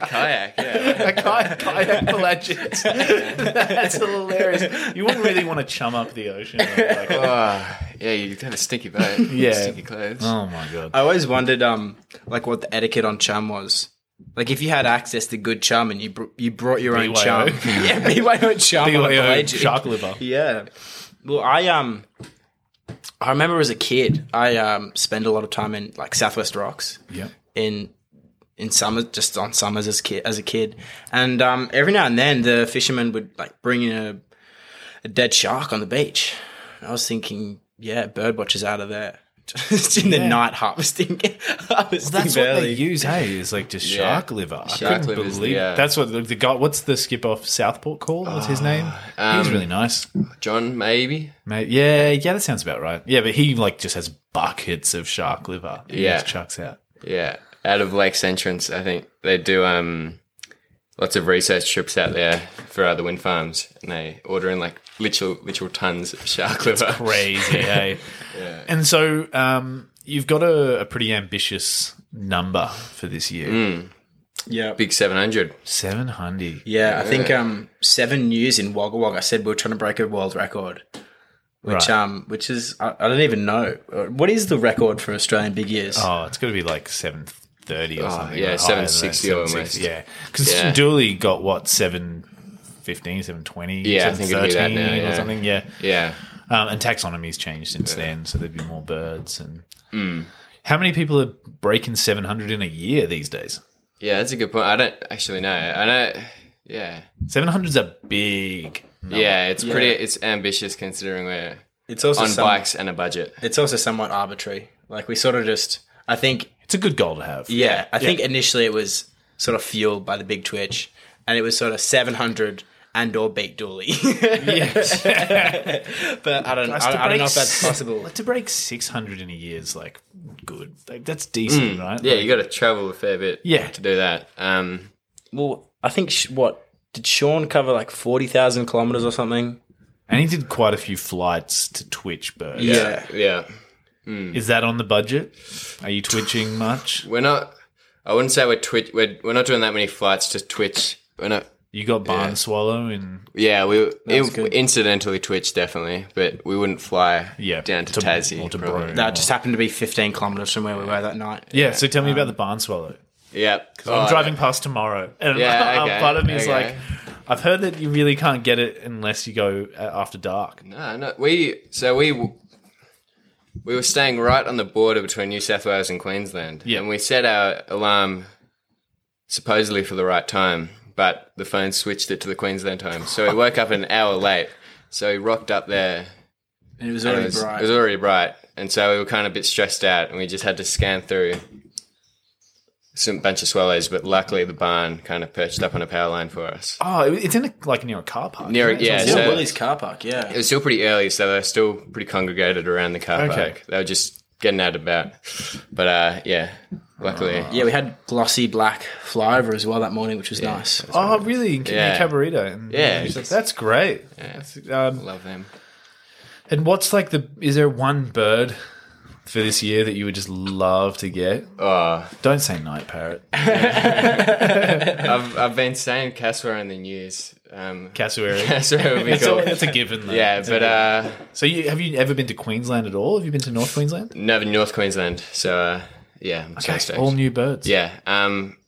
kayak, a kayak pelagic. That's hilarious. You wouldn't really want to chum up the ocean. You'd have a stinky boat. Stinky clothes. Oh, my God. I always wondered, what the etiquette on chum was. If you had access to good chum and you brought your own chum. Yeah, BYO chum. BYO shark liver. Yeah. Well, I remember as a kid, I spent a lot of time in Southwest Rocks. Yeah. In summer, just on summers as a kid. And every now and then the fishermen would bring in a dead shark on the beach. And I was thinking, bird watchers out of there. Just in the night harvesting. Well, that's what they use, hey? It's just shark liver. I couldn't believe that's what the guy. What's the skipper off Southport called? What's his name? He's really nice. John, maybe. Yeah, that sounds about right. Yeah, but he just has buckets of shark liver. He just chucks out. Yeah, out of Lake's entrance, I think they do lots of research trips out there for other wind farms, and they order in literal tons of shark liver. That's crazy, eh? Yeah. And so you've got a pretty ambitious number for this year. Yeah. Big 700. 700. Yeah, I think 7 years in Wagga Wagga, I said we were trying to break a world record. which which is I don't even know. What is the record for Australian big years? Oh, it's got to be like 730 or something. Yeah, like 760 almost. Yeah, because Dooley got what 715, 720, yeah, 713 or something. Yeah, yeah. And taxonomy's changed since then, so there'd be more birds. And how many people are breaking 700 in a year these days? Yeah, that's a good point. I don't actually know. I know. Yeah, 700's a big number. Yeah, it's pretty. It's ambitious considering we're bikes and a budget. It's also somewhat arbitrary. Like we sort of just, I think it's a good goal to have. Yeah, I think initially it was sort of fueled by the Big Twitch, and it was sort of 700 and or beat Dooley. Yes, but I don't know if that's possible. Like to break 600 in a year is like good. Like, that's decent, right? Yeah, like, you got to travel a fair bit. Yeah. To do that. Well. I think, what, did Sean cover like 40,000 kilometres or something? And he did quite a few flights to Twitch birds. Yeah, yeah. Mm. Is that on the budget? Are you twitching much? We're not, I wouldn't say we're not doing that many flights to Twitch. We're not. You got barn swallow in. Yeah, we incidentally twitched definitely, but we wouldn't fly down to Tassie. Or to Broome. That just happened to be 15 kilometres from where we were that night. Yeah, so tell me about the barn swallow. Yeah, because I'm driving past tomorrow, and part of me is like, I've heard that you really can't get it unless you go after dark. No, we were staying right on the border between New South Wales and Queensland, and we set our alarm supposedly for the right time, but the phone switched it to the Queensland time, so we woke up an hour late. So we rocked up there, and it was already bright, and so we were kind of a bit stressed out, and we just had to scan through. Some bunch of swallows, but luckily the barn kind of perched up on a power line for us. Oh, it's in near a car park. Near Willie's car park. Yeah, it was still pretty early, so they were still pretty congregated around the car park. They were just getting out about. But luckily, we had glossy black flyover as well that morning, which was nice. Oh, really? In Cabarita. And, that's great. Yeah. That's, love them. And what's like is there one bird for this year that you would just love to get? Don't say night parrot. I've been saying cassowary in the news. Cassowary. Cassowary would be cool. That's a given though. Yeah, so have you ever been to Queensland at all? Have you been to North Queensland? Never North Queensland. So I'm so all new birds. Yeah.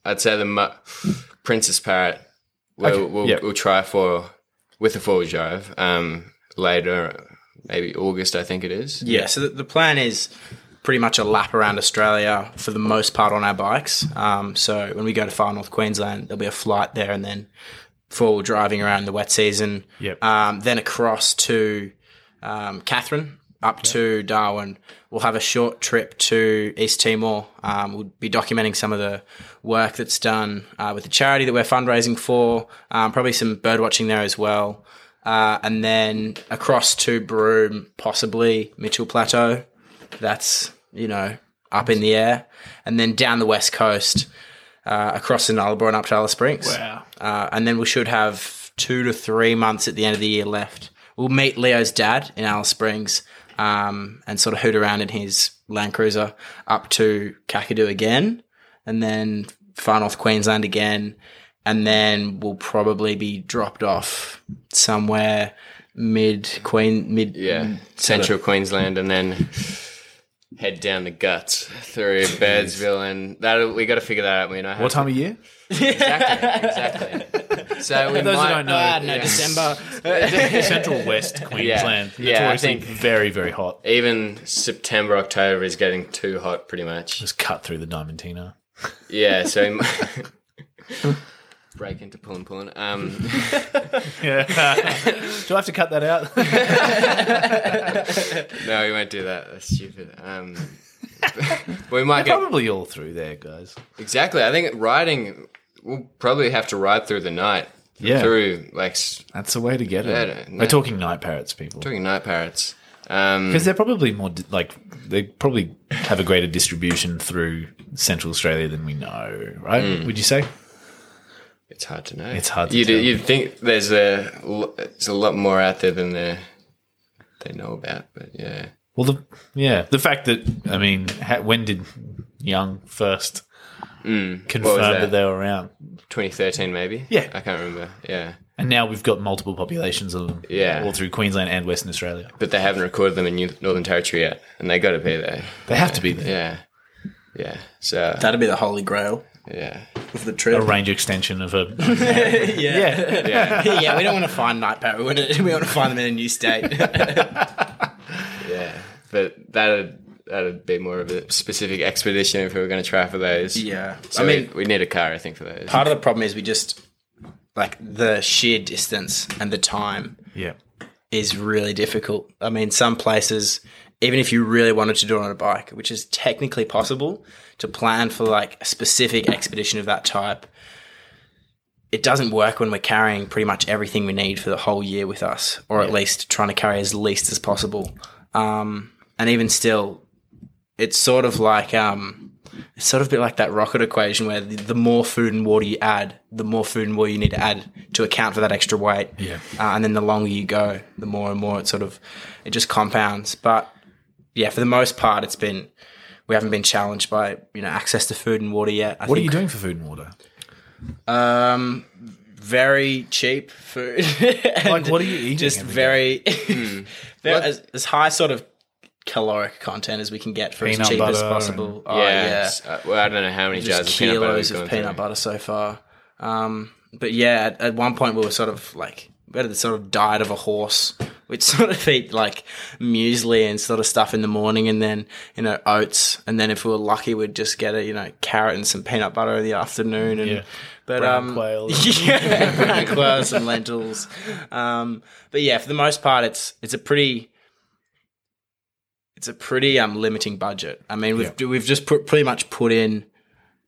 I'd say the princess parrot we'll try for with the four-wheel drive later. Maybe August, I think it is. Yeah, so the plan is pretty much a lap around Australia for the most part on our bikes. So when we go to Far North Queensland, there'll be a flight there and then full driving around the wet season. Yep. Then across to Katherine, up to Darwin. We'll have a short trip to East Timor. We'll be documenting some of the work that's done with the charity that we're fundraising for, probably some bird watching there as well. And then across to Broome, possibly Mitchell Plateau. That's, up in the air. And then down the west coast, across to Nullarbor and up to Alice Springs. Wow. And then we should have 2 to 3 months at the end of the year left. We'll meet Leo's dad in Alice Springs and sort of hoot around in his Land Cruiser up to Kakadu again and then Far North Queensland again. And then we'll probably be dropped off somewhere central Queensland, and then head down the guts through Birdsville, and that we got to figure that out. We know what time of year? Exactly. So we might don't know. December, central West Queensland. Yeah, I think very, very hot. Even September, October is getting too hot, pretty much. Just cut through the Diamantina. Yeah, so. Break into pulling. Do I have to cut that out? No, we won't do that. That's stupid. We might probably all through there, guys. Exactly. I think riding, we'll probably have to ride through the night. Yeah, through like that's the way to get it. We're talking night parrots, people. Talking night parrots because they're probably more they probably have a greater distribution through Central Australia than we know, right? Would you say? It's hard to know. You'd think there's a lot more out there than they know about, but yeah. Well, the fact that, I mean, when did Young first confirm that they were around? 2013 maybe? Yeah. I can't remember, yeah. And now we've got multiple populations of them all through Queensland and Western Australia. But they haven't recorded them in Northern Territory yet, and they got to be there. They have to be there. Yeah. Yeah. So that'd be the holy grail. Yeah. Of the trip. A range extension of a... Yeah, we don't want to find night parrot. We want to find them in a new state. Yeah. But that'd be more of a specific expedition if we were going to try for those. Yeah. So I mean, we need a car, I think, for those. Part of the problem is we just... Like, the sheer distance and the time is really difficult. I mean, some places, even if you really wanted to do it on a bike, which is technically possible, to plan for, like, a specific expedition of that type, it doesn't work when we're carrying pretty much everything we need for the whole year with us, or at least trying to carry as least as possible. And even still, it's sort of like... It's sort of a bit like that rocket equation where the more food and water you add, the more food and water you need to add to account for that extra weight. Yeah. And then the longer you go, the more and more it just compounds. But, yeah, for the most part, we haven't been challenged by, access to food and water yet. What are you doing for food and water? Very cheap food. Like, what are you eating? Just very, as high sort of caloric content as we can get for as cheap as possible. I don't know how many jars of peanut butter. Kilos of peanut butter so far. But yeah, at one point we were sort of like, we had the sort of diet of a horse. We'd sort of eat like muesli and sort of stuff in the morning and then, oats. And then if we were lucky, we'd just get a, carrot and some peanut butter in the afternoon. And, but, brown quail. Yeah, brown quail, some lentils. But yeah, for the most part, it's a pretty limiting budget. I mean, we've just pretty much put in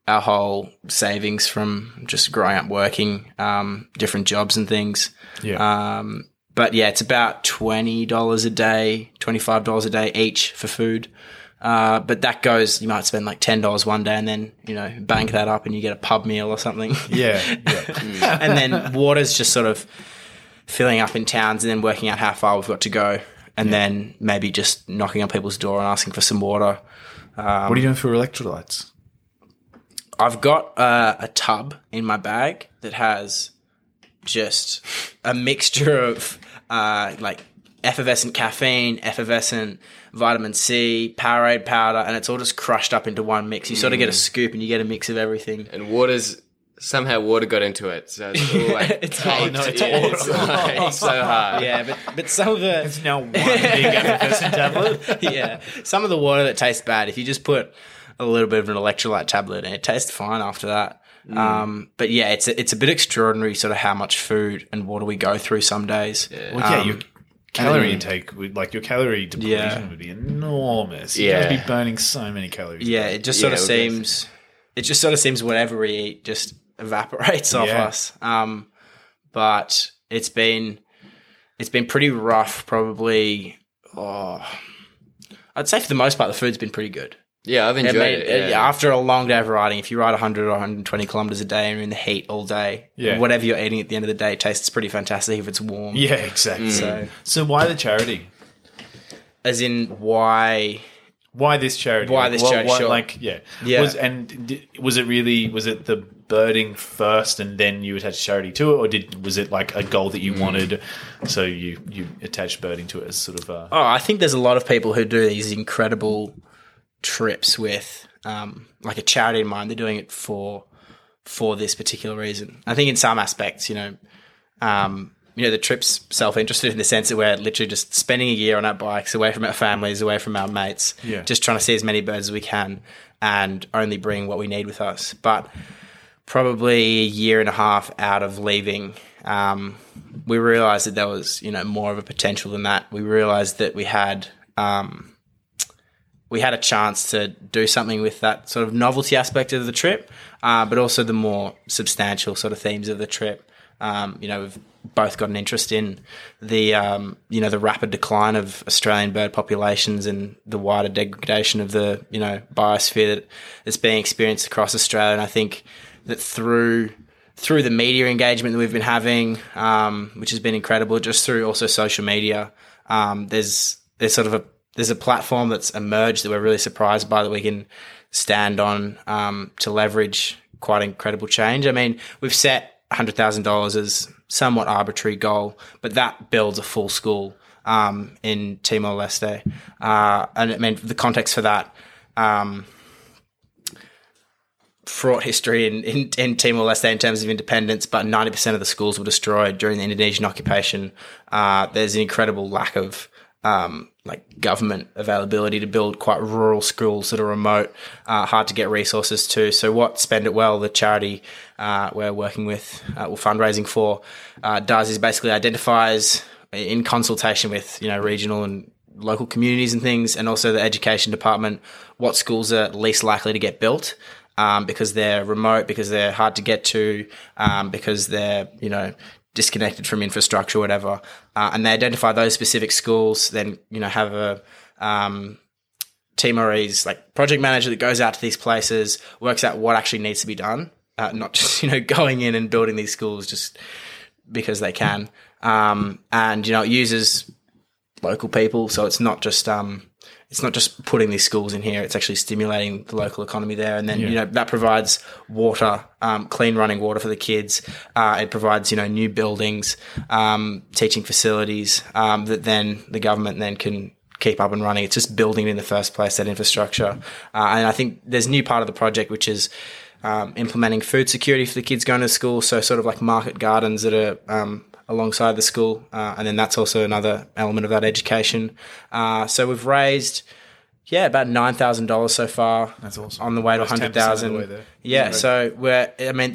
our whole savings from just growing up working, different jobs and things. Yeah. But yeah, it's about $20 a day, $25 a day each for food. But that goes, you might spend like $10 one day and then, bank that up and you get a pub meal or something. Yeah. And then water's just sort of filling up in towns and then working out how far we've got to go. And then maybe just knocking on people's door and asking for some water. What are you doing for electrolytes? I've got a tub in my bag that has just a mixture of effervescent caffeine, effervescent vitamin C, Powerade powder, and it's all just crushed up into one mix. You sort of get a scoop and you get a mix of everything. And somehow water got into it, so it's all like it's so hard. Yeah, but some of the it's now one big effervescent tablet. Yeah, some of the water that tastes bad. If you just put a little bit of an electrolyte tablet, and it tastes fine after that. But yeah, it's a bit extraordinary, sort of how much food and water we go through some days. Yeah. Well, your calorie intake, your calorie depletion would be enormous. Yeah, you'd be burning so many calories. Yeah, it just sort of seems. It just sort of seems whatever we eat just evaporates off us. But it's been pretty rough probably. I'd say for the most part the food's been pretty good. Yeah, I've enjoyed it. Yeah. After a long day of riding, if you ride 100 or 120 kilometers a day and you're in the heat all day, whatever you're eating at the end of the day tastes pretty fantastic if it's warm. Yeah, exactly. So why the charity? As in why this charity? Why this charity? Why, sure. Was it the birding first, and then you attached charity to it, or was it like a goal that you wanted, so you attached birding to it as sort of? I think there's a lot of people who do these incredible trips with like a charity in mind. They're doing it for this particular reason. I think in some aspects, the trip's self-interested in the sense that we're literally just spending a year on our bikes, away from our families, away from our mates, just trying to see as many birds as we can and only bring what we need with us. But probably a year and a half out of leaving, we realised that there was, more of a potential than that. We realised that we had a chance to do something with that sort of novelty aspect of the trip, but also the more substantial sort of themes of the trip. We've both got an interest in the, the rapid decline of Australian bird populations and the wider degradation of the, biosphere that's being experienced across Australia. And I think that through the media engagement that we've been having, which has been incredible, just through also social media, there's a platform that's emerged that we're really surprised by that we can stand on to leverage quite incredible change. I mean, we've set $100,000 as somewhat arbitrary goal, but that builds a full school in Timor-Leste. And it meant the context for that fraught history in Timor-Leste in terms of independence, but 90% of the schools were destroyed during the Indonesian occupation. There's an incredible lack of like government availability to build quite rural schools that are remote, hard to get resources to. So what Spend It Well, the charity we're working with, or fundraising for, does is basically identifies in consultation with, you know, regional and local communities and things, and also the education department, what schools are least likely to get built because they're remote, because they're hard to get to, because they're, you know, disconnected from infrastructure or whatever, and they identify those specific schools, then, you know, have a Timorese like project manager that goes out to these places, works out what actually needs to be done, not just, you know, going in and building these schools just because they can, and, you know, it uses local people, so it's not just putting these schools in here, it's actually stimulating the local economy there. And then, you know, that provides water, clean running water for the kids. It provides, you know, new buildings, teaching facilities that then the government then can keep up and running. It's just building in the first place, that infrastructure. And I think there's a new part of the project, which is implementing food security for the kids going to school. So sort of like market gardens that are alongside the school, and then that's also another element of that education. So we've raised, about $9,000 so far. That's awesome. On the way to 100,000. Yeah, so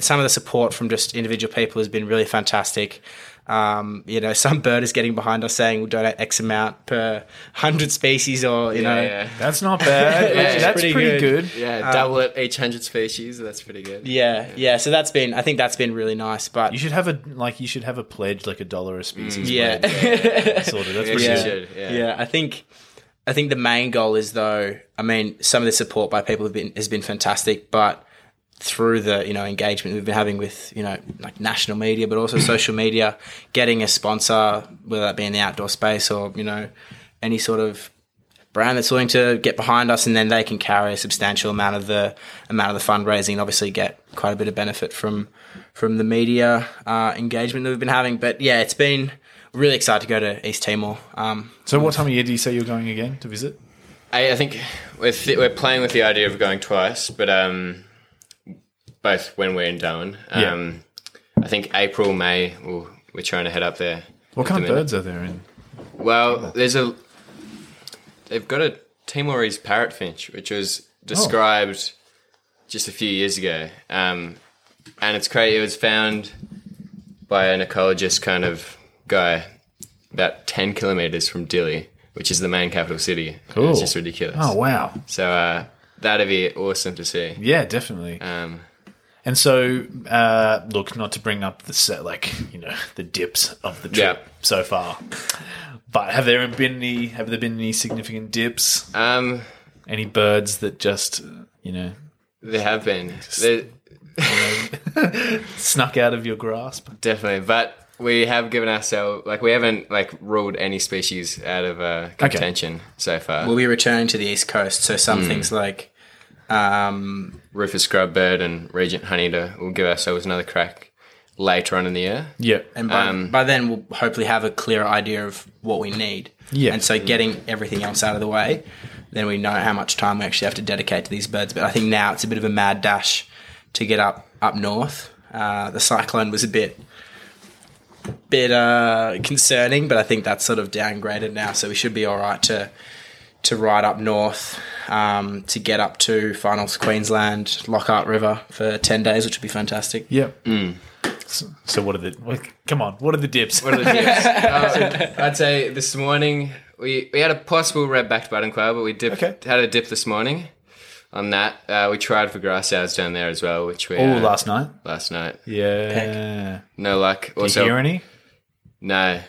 some of the support from just individual people has been really fantastic. You know, some bird is getting behind us saying we'll donate X amount per 100 species, or, you know. Yeah. That's not bad. That's pretty good. Yeah, double it each 100 species. That's pretty good. Yeah. So I think that's been really nice. But you should have a pledge, like $1 a species. Yeah. Sort of. That's pretty good. Yeah, I think the main goal is, though, I mean, some of the support by people has been fantastic, but through the, you know, engagement we've been having with, you know, like national media, but also social media, getting a sponsor, whether that be in the outdoor space or, you know, any sort of brand that's willing to get behind us, and then they can carry a substantial amount of the fundraising and obviously get quite a bit of benefit from the media engagement that we've been having. But yeah, it's been really exciting to go to East Timor. So what time of year do you say you're going again to visit? I think we're playing with the idea of going twice, but both when we're in Darwin. I think April, May, we're trying to head up there. What kind of birds are there in? Well, they've got a Timorese parrotfinch, which was described just a few years ago. And it's crazy. It was found by an ecologist kind of guy about 10 kilometres from Dili, which is the main capital city. Cool. It's just ridiculous. Oh, wow. So that'd be awesome to see. Yeah, definitely. And so, look, not to bring up the dips of the trip so far, but have there been any significant dips? Any birds that just, you know, there have been snuck out of your grasp? Definitely, but we have given ourselves we haven't ruled any species out of contention so far. We'll be returning to the East Coast, so some things like Rufous Scrubbird and Regent Honeyeater, we'll give ourselves another crack later on in the year. Yeah. And by then we'll hopefully have a clearer idea of what we need. Yeah. And so getting everything else out of the way, then we know how much time we actually have to dedicate to these birds. But I think now it's a bit of a mad dash to get up north. The cyclone was a bit concerning, but I think that's sort of downgraded now, so we should be all right to ride up north, to get up to Far North Queensland, Lockhart River for 10 days, which would be fantastic. Yep. Mm. So what are the dips? What are the dips? I'd say this morning we had a possible red-backed buttoncloud, but we had a dip this morning on that. We tried for grasshours down there as well, which we... last night. Yeah. Heck. No luck. Did you hear any? No.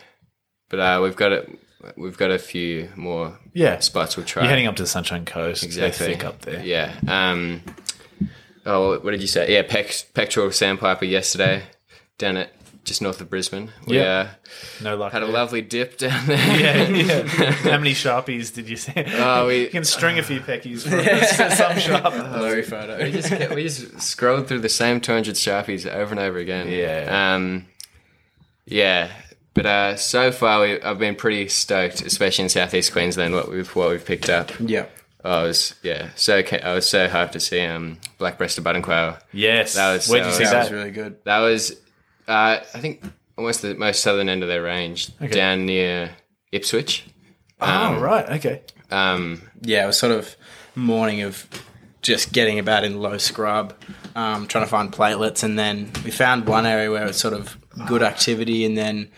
But we've got a few more spots we'll try. You're heading up to the Sunshine Coast. Exactly. They think up there. Yeah. What did you say? Yeah, pectoral sandpiper yesterday down at just north of Brisbane. No luck. Had a lovely dip down there. Yeah. How many Sharpies did you see? You can string a few peckies from some Sharpies. Blurry photo. We just scrolled through the same 200 Sharpies over and over again. Yeah. Yeah, but so far I've been pretty stoked, especially in Southeast Queensland, what we've picked up. Yeah. I was so hyped to see black-breasted buttonquail. Yes. Where'd you see that? That was really good. That was, I think, almost the most southern end of their range, down near Ipswich. It was sort of morning of just getting about in low scrub, trying to find platelets, and then we found one area where it was sort of good activity and then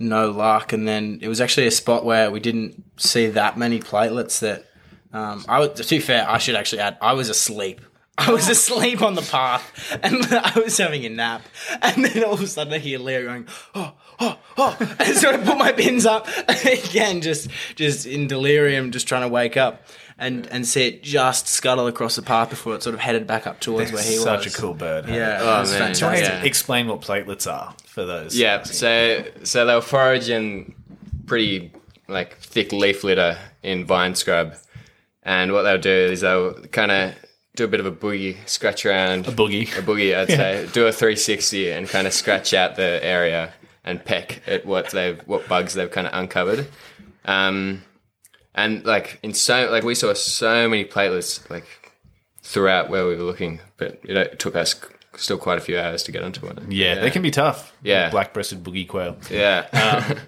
no luck, and then it was actually a spot where we didn't see that many platelets that I was asleep. I was asleep on the path and I was having a nap, and then all of a sudden I hear Leo going, oh, and so I put my pins up again, just in delirium, just trying to wake up and see it just scuttle across the path before it sort of headed back up towards where he was. Such a cool bird. Hey? Yeah. Fantastic. Explain what platelets are for those. Yeah, so they'll forage in pretty like thick leaf litter in vine scrub, and what they'll do is they'll kind of do a bit of a boogie, scratch around. A boogie, I'd say. Do a 360 and kind of scratch out the area and peck at what bugs they've kind of uncovered. And like we saw so many platelets like throughout where we were looking, but it took us still quite a few hours to get onto it. Yeah, yeah. They can be tough. Yeah, black-breasted boogie quail. Yeah.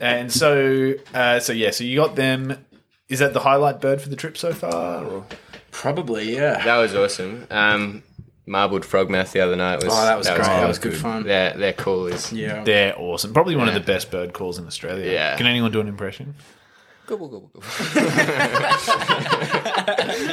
And so you got them. Is that the highlight bird for the trip so far? Or? Probably, yeah. That was awesome. Marbled frogmouth the other night was. Oh, that was great. That was good fun. Their call is. Yeah. They're awesome. Probably one of the best bird calls in Australia. Yeah. Can anyone do an impression? Gobble, gobble, gobble.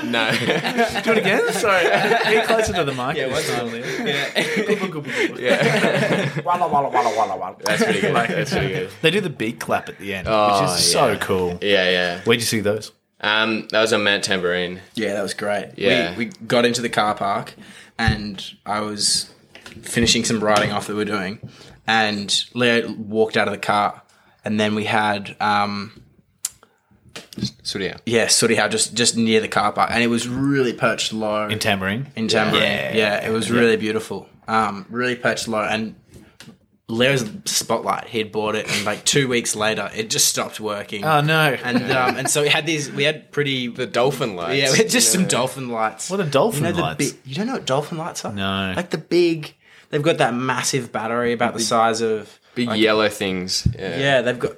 No. Do it again? Sorry. Get closer to the mic. Yeah, what's on there? Yeah. Gobble, gobble, gobble. Yeah. Walla, walla, walla, walla, walla. That's pretty good. That's pretty good. They do the beak clap at the end, which is so cool. Yeah, yeah. Where'd you see those? That was on Mount Tamborine. Yeah, that was great. Yeah. We got into the car park and I was finishing some writing off that we were doing, and Leo walked out of the car, and then we had Surya. Yeah, Surya just near the car park, and it was really perched low. In Tamborine? In Tamborine. Yeah, it was really beautiful. Really perched low, and Leo's spotlight, he'd bought it, and like 2 weeks later, it just stopped working. Oh no! And so we had the dolphin lights. Yeah, we had just some dolphin lights. What are dolphin lights? You don't know what dolphin lights are? No. Like the big, they've got that massive battery about the size of big like, yellow things. Yeah, they've got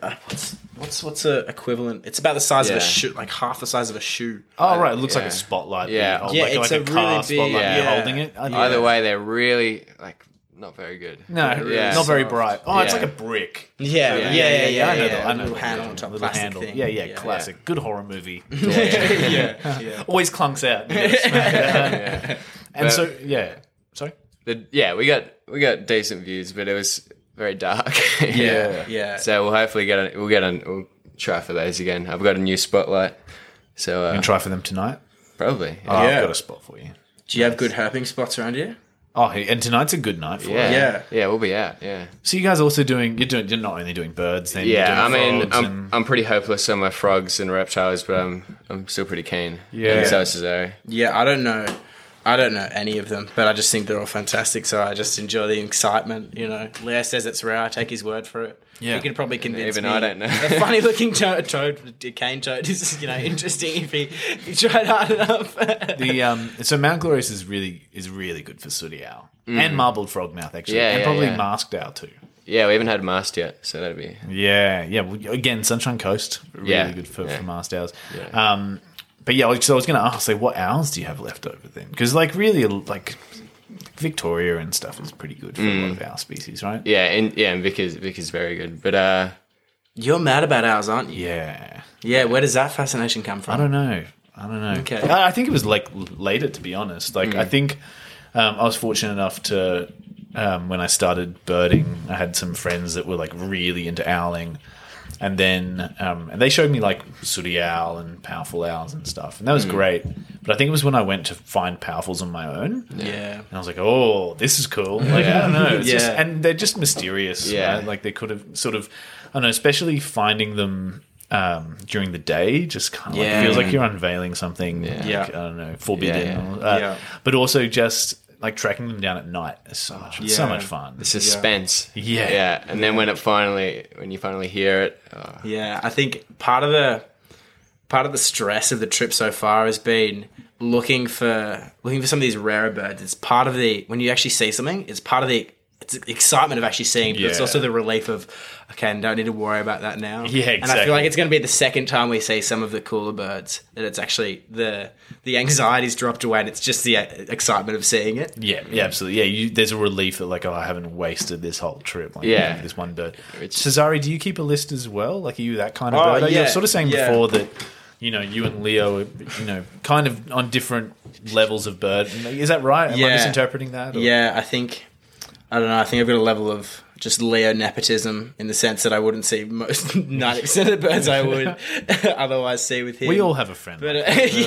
what's a equivalent? It's about the size of a shoe, like half the size of a shoe. Oh right, it looks like a spotlight. Yeah, it's like a car really big. Yeah. You're holding it. Either way, they're really like. Not very good. No, yeah. Not very bright. Oh, it's like a brick. Yeah. I know. Little handle on top. Little handle. Thing. Yeah, classic. Yeah. Good horror movie. Yeah. Always clunks out. Yeah. And but, so, yeah. Sorry. We got decent views, but it was very dark. Yeah. So we'll hopefully we'll try for those again. I've got a new spotlight, so you can try for them tonight. Probably. Yeah. Oh, yeah. I've got a spot for you. Do you have good herping spots around here? Oh, and tonight's a good night for us. Yeah, we'll be out, yeah. So you guys are also you're not only doing birds, then you're doing frogs. I'm pretty hopeless on my frogs and reptiles, but I'm still pretty keen. Yeah. And so is Cesari. Yeah, I don't know any of them, but I just think they're all fantastic, so I just enjoy the excitement, Leo says it's rare, I take his word for it. Yeah. He could probably convince me. I don't know. A funny looking toad, cane toad is, interesting if he tried hard enough. So Mount Glorious is really good for sooty owl and marbled frogmouth actually, and probably masked owl too. Yeah, we haven't had mast yet, so that'd be. Yeah. Well, again, Sunshine Coast really good for mast owls. Yeah. But yeah, so I was going to ask, what owls do you have left over then? Because really Victoria and stuff is pretty good for a lot of owl species, right? Yeah, and Vic is very good. But you're mad about owls, aren't you? Yeah. Yeah, where does that fascination come from? I don't know. Okay. I think it was later, to be honest. I think I was fortunate enough to when I started birding, I had some friends that were really into owling. And then and they showed me sooty owl and powerful owls and stuff. And that was great. But I think it was when I went to find powerfuls on my own. Yeah. And I was like, oh, this is cool. I don't know. It's just, and they're just mysterious. Yeah. Right? They could have sort of, I don't know, especially finding them during the day just kind of feels like you're unveiling something. Yeah. I don't know, forbidden. But also just like tracking them down at night is so much fun. The suspense. Yeah. Yeah. And then when you finally hear it. Oh. Yeah. I think part of the stress of the trip so far has been looking for some of these rarer birds. It's part of the, when you actually see something, it's excitement of actually seeing, but it's also the relief of, okay, I don't need to worry about that now. Yeah, exactly. And I feel like it's going to be the second time we see some of the cooler birds that it's actually the anxiety's dropped away and it's just the excitement of seeing it. Yeah, yeah, absolutely. Yeah, there's a relief that like, oh, I haven't wasted this whole trip. Like, yeah, this one bird. Cesari, do you keep a list as well? Like, are you that kind of bird? Yeah. You were sort of saying before that, you know, you and Leo are, you know, kind of on different levels of bird. Is that right? Am I misinterpreting that? Or? Yeah, I think I've got a level of just Leo nepotism in the sense that I wouldn't see most 90% of the birds I would otherwise see with him. We all have a friend. But, You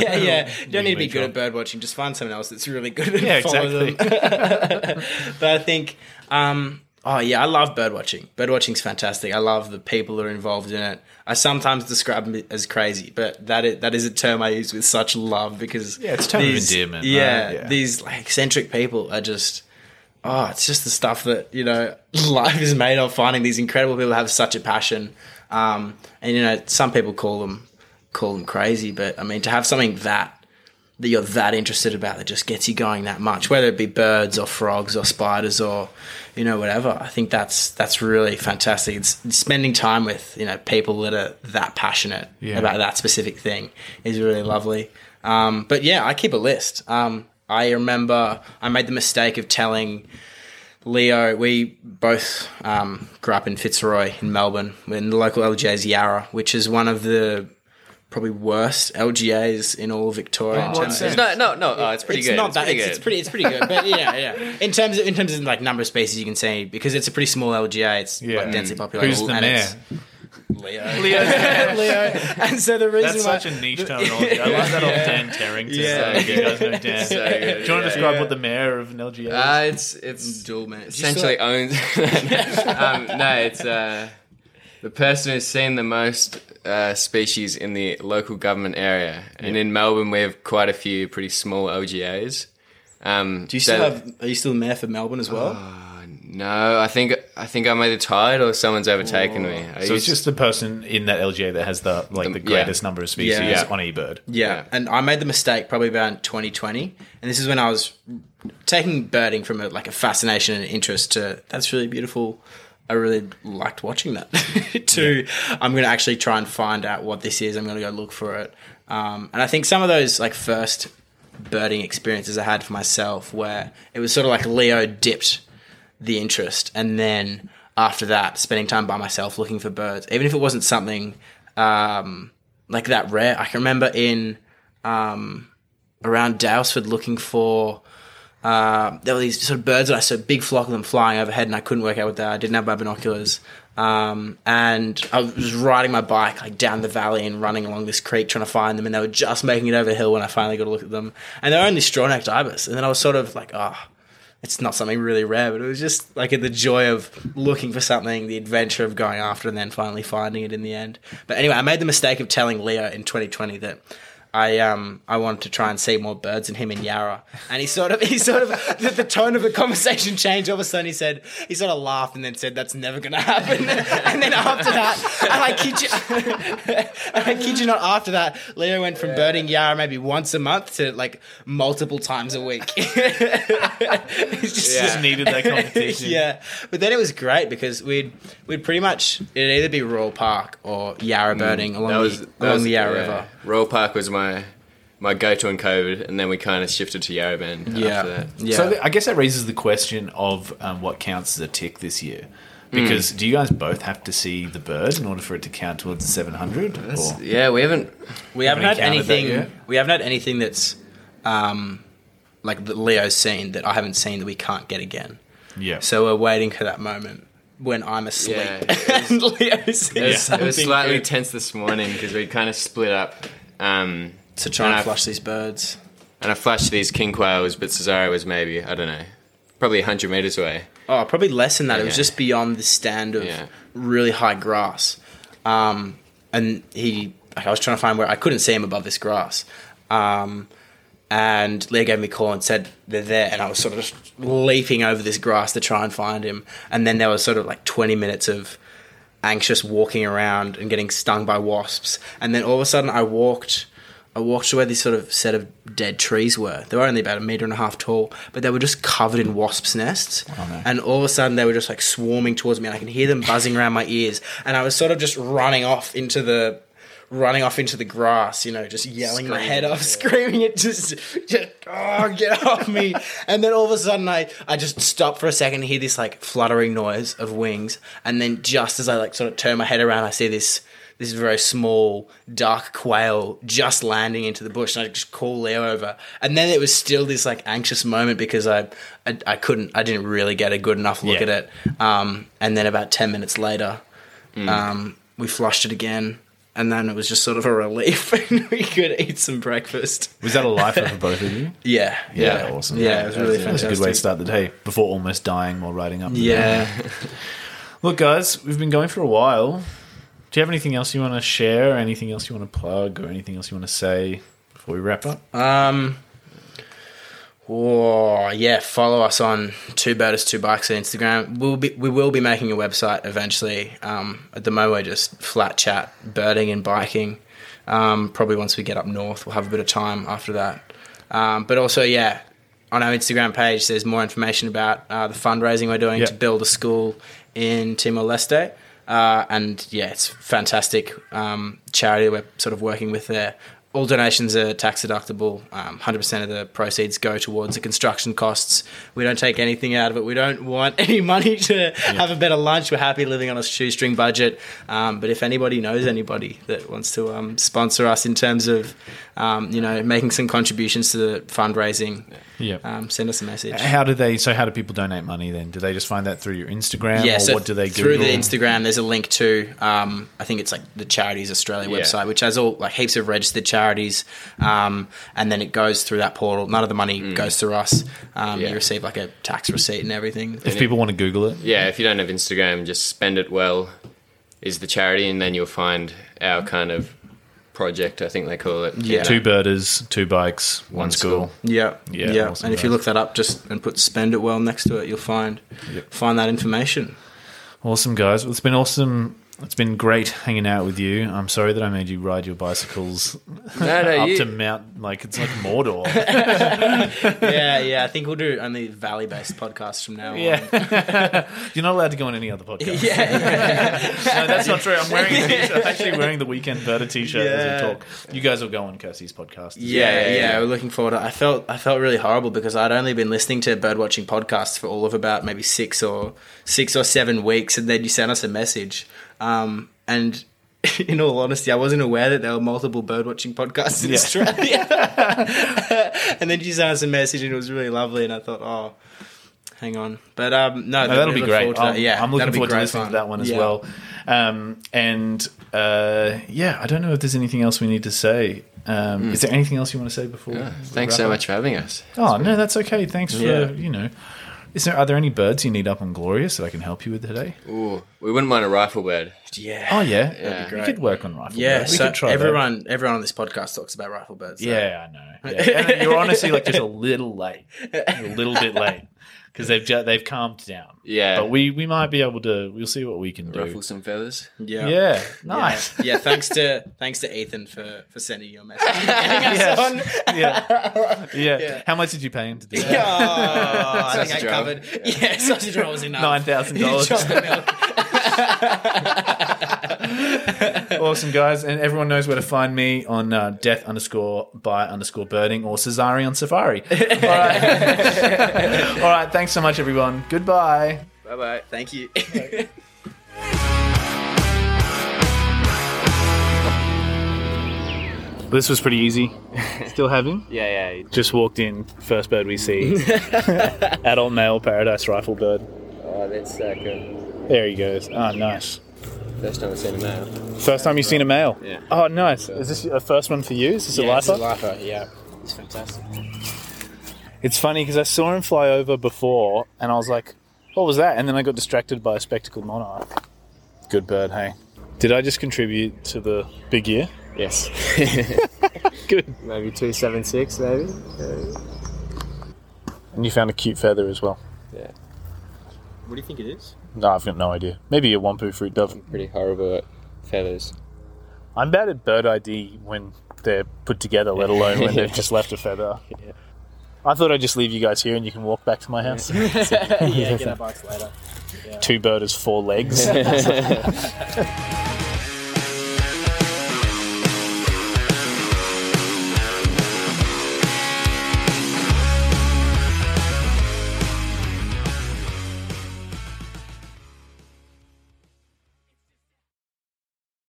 don't need to be good at bird watching. Just find someone else that's really good and follow them. But I think, I love bird watching. Bird watching's fantastic. I love the people that are involved in it. I sometimes describe them as crazy, but that is a term I use with such love because... Yeah, it's a term of endearment. Yeah, right? Yeah, these like, eccentric people are just... Oh, it's just the stuff that, you know, life is made of, finding these incredible people who have such a passion. And, you know, some people call them crazy, but, I mean, to have something that you're that interested about that just gets you going that much, whether it be birds or frogs or spiders or, you know, whatever, I think that's really fantastic. It's spending time with, you know, people that are that passionate about that specific thing is really lovely. But, yeah, I keep a list. I remember I made the mistake of telling Leo, we both grew up in Fitzroy in Melbourne, in the local LGA's Yarra, which is one of the probably worst LGAs in all Victoria. Oh, no, it's pretty good. It's pretty good. But yeah. In terms of like number of species you can see, because it's a pretty small LGA, it's like densely populated. Who's the mayor? Leo. And so the reason that's why... That's such a niche terminology. I like that old Dan Terrington. Yeah. So you guys know Dan. So do you want to describe what the mayor of an LGA is? It's dual mayor. Essentially owns... it's the person who's seen the most species in the local government area. And in Melbourne, we have quite a few pretty small LGAs. Are you still the mayor for Melbourne as well? No, I think I'm either tired or someone's overtaken me. It's just the person in that LGA that has the greatest number of species on eBird. Yeah, and I made the mistake probably about 2020, and this is when I was taking birding from a fascination and interest to that's really beautiful. I really liked watching that. I'm going to actually try and find out what this is. I'm going to go look for it, and I think some of those like first birding experiences I had for myself where it was sort of like Leo dipped the interest, and then after that spending time by myself looking for birds, even if it wasn't something like that rare. I can remember in around Daylesford looking for there were these sort of birds that I saw, big flock of them flying overhead, and I couldn't work out what they are. I didn't have my binoculars, and I was riding my bike like down the valley and running along this creek trying to find them, and they were just making it over the hill when I finally got a look at them, and they were only straw-necked ibis. And then I was sort of like, it's not something really rare, but it was just like the joy of looking for something, the adventure of going after and then finally finding it in the end. But anyway, I made the mistake of telling Leo in 2020 that I wanted to try and see more birds than him in Yarra. And he sort of the tone of the conversation changed. All of a sudden he sort of laughed and then said, that's never going to happen. And then after that, I kid you not, after that, Leo went from birding Yarra maybe once a month to like multiple times a week. He just needed that competition. Yeah. But then it was great because we'd pretty much, it'd either be Royal Park or Yarra birding along the Yarra River. Royal Park was my go-to in COVID, and then we kind of shifted to Yarraband after that. Yeah. So I guess that raises the question of what counts as a tick this year, because do you guys both have to see the bird in order for it to count towards the 700? Yeah, we haven't had anything that's like that Leo's seen that I haven't seen that we can't get again. Yeah. So we're waiting for that moment when I'm asleep. Yeah, it was slightly tense this morning because we kind of split up to try and flush these birds. And I flushed these king quails, but Cesari was maybe, I don't know, probably 100 metres away. Oh, probably less than that. Yeah. It was just beyond the stand of really high grass. And I was trying to find where I couldn't see him above this grass. And Leo gave me a call and said they're there, and I was sort of just leaping over this grass to try and find him. And then there was sort of like 20 minutes of anxious walking around and getting stung by wasps. And then all of a sudden I walked to where this sort of set of dead trees were. They were only about 1.5 meters tall, but they were just covered in wasps' nests. Oh, no. And all of a sudden they were just like swarming towards me, and I could hear them buzzing around my ears. And I was sort of just running off into the grass, you know, just yelling my head off, screaming it, just oh, get off me. And then all of a sudden I just stop for a second and hear this like fluttering noise of wings. And then just as I like sort of turn my head around, I see this very small dark quail just landing into the bush, and I just call Leo over. And then it was still this like anxious moment because I didn't really get a good enough look at it. And then about 10 minutes later, we flushed it again, and then it was just sort of a relief, and we could eat some breakfast. Was that a lifer for both of you? Yeah. Yeah, awesome. Yeah, it was really fantastic. That's a good way to start the day before almost dying while riding up. The day. Look, guys, we've been going for a while. Do you have anything else you want to share, or anything else you want to plug, or anything else you want to say before we wrap up? Follow us on Two Birders, Two Bikes on Instagram. We will be making a website eventually. At the moment we're just flat chat, birding and biking. Probably once we get up north, we'll have a bit of time after that. But also, on our Instagram page, there's more information about the fundraising we're doing to build a school in Timor-Leste. And it's fantastic charity we're sort of working with there. All donations are tax deductible. 100% of the proceeds go towards the construction costs. We don't take anything out of it. We don't want any money to have a better lunch. We're happy living on a shoestring budget. But if anybody knows anybody that wants to sponsor us in terms of, making some contributions to the fundraising, send us a message. How do people donate money then? Do they just find that through your Instagram? Or what do they Google? Through the Instagram, there's a link to, I think it's like the Charities Australia website, which has all like heaps of registered charities. And then it goes through that portal. None of the money goes through us. You receive like a tax receipt and everything. If people want to Google it. Yeah, if you don't have Instagram, just Spend It Well is the charity, and then you'll find our kind of project, I think they call it. Yeah. Two birders, two bikes, one school. Yeah. Awesome. And if you look that up just and put Spend It Well next to it, you'll find that information. Awesome, guys. Well, it's been awesome. It's been great hanging out with you. I'm sorry that I made you ride your bicycles to Mount, like it's like Mordor. I think we'll do only valley-based podcasts from now on. You're not allowed to go on any other podcast. No, that's not true. I'm actually wearing the Weekend Birder t-shirt as we talk. You guys will go on Kirsty's podcast. Yeah, we're looking forward to it. I felt really horrible because I'd only been listening to birdwatching podcasts for all of about maybe six or seven weeks, and then you sent us a message. And in all honesty, I wasn't aware that there were multiple birdwatching podcasts in Australia. And then she sent us a message, and it was really lovely. And I thought, hang on. But that'll be great. I'm looking forward to listening to that one as well. I don't know if there's anything else we need to say. Is there anything else you want to say before? Thanks so much for having us. No, that's okay. Thanks for, are there any birds you need up on Glorious that I can help you with today? Ooh, we wouldn't mind a rifle bird. Yeah. Oh, yeah. That'd be great. We could work on rifle birds. We could try everyone on this podcast talks about rifle birds. So. Yeah, I know. Yeah. And you're honestly like just a little bit late because they've calmed down. Yeah. But we might be able to, we'll see what we can do. Ruffle some feathers. Yeah. Yeah. Nice. Yeah. Thanks to Ethan for sending your message. How much did you pay him to do that? I think I covered. Yeah, sausage roll was enough. $9,000. Chocolate milk. Awesome, guys. And everyone knows where to find me on death_by_birding or Cesari on Safari. All right. All right. Thanks so much, everyone. Goodbye. Bye-bye. Thank you. Bye. This was pretty easy. Still having? Yeah. Just walked in. First bird we see. Adult male paradise rifle bird. Oh, that's so cool. There he goes. Oh, nice. First time I've seen a male. First time you've seen a male? Yeah. Oh, nice. Is this a first one for you? Is this a lifer? Yeah, it's a lifer. Yeah. It's fantastic. It's funny because I saw him fly over before and I was like, what was that? And then I got distracted by a spectacled monarch. Good bird, hey. Did I just contribute to the big year? Yes. Good. Maybe 276, maybe. And you found a cute feather as well. Yeah. What do you think it is? No, I've got no idea. Maybe a Wampu fruit dove. I'm pretty horrible at feathers. I'm bad at bird ID when they're put together, let alone when they've just left a feather. Yeah. I thought I'd just leave you guys here and you can walk back to my house. Yeah, get our bikes later. Yeah. Two birders, four legs.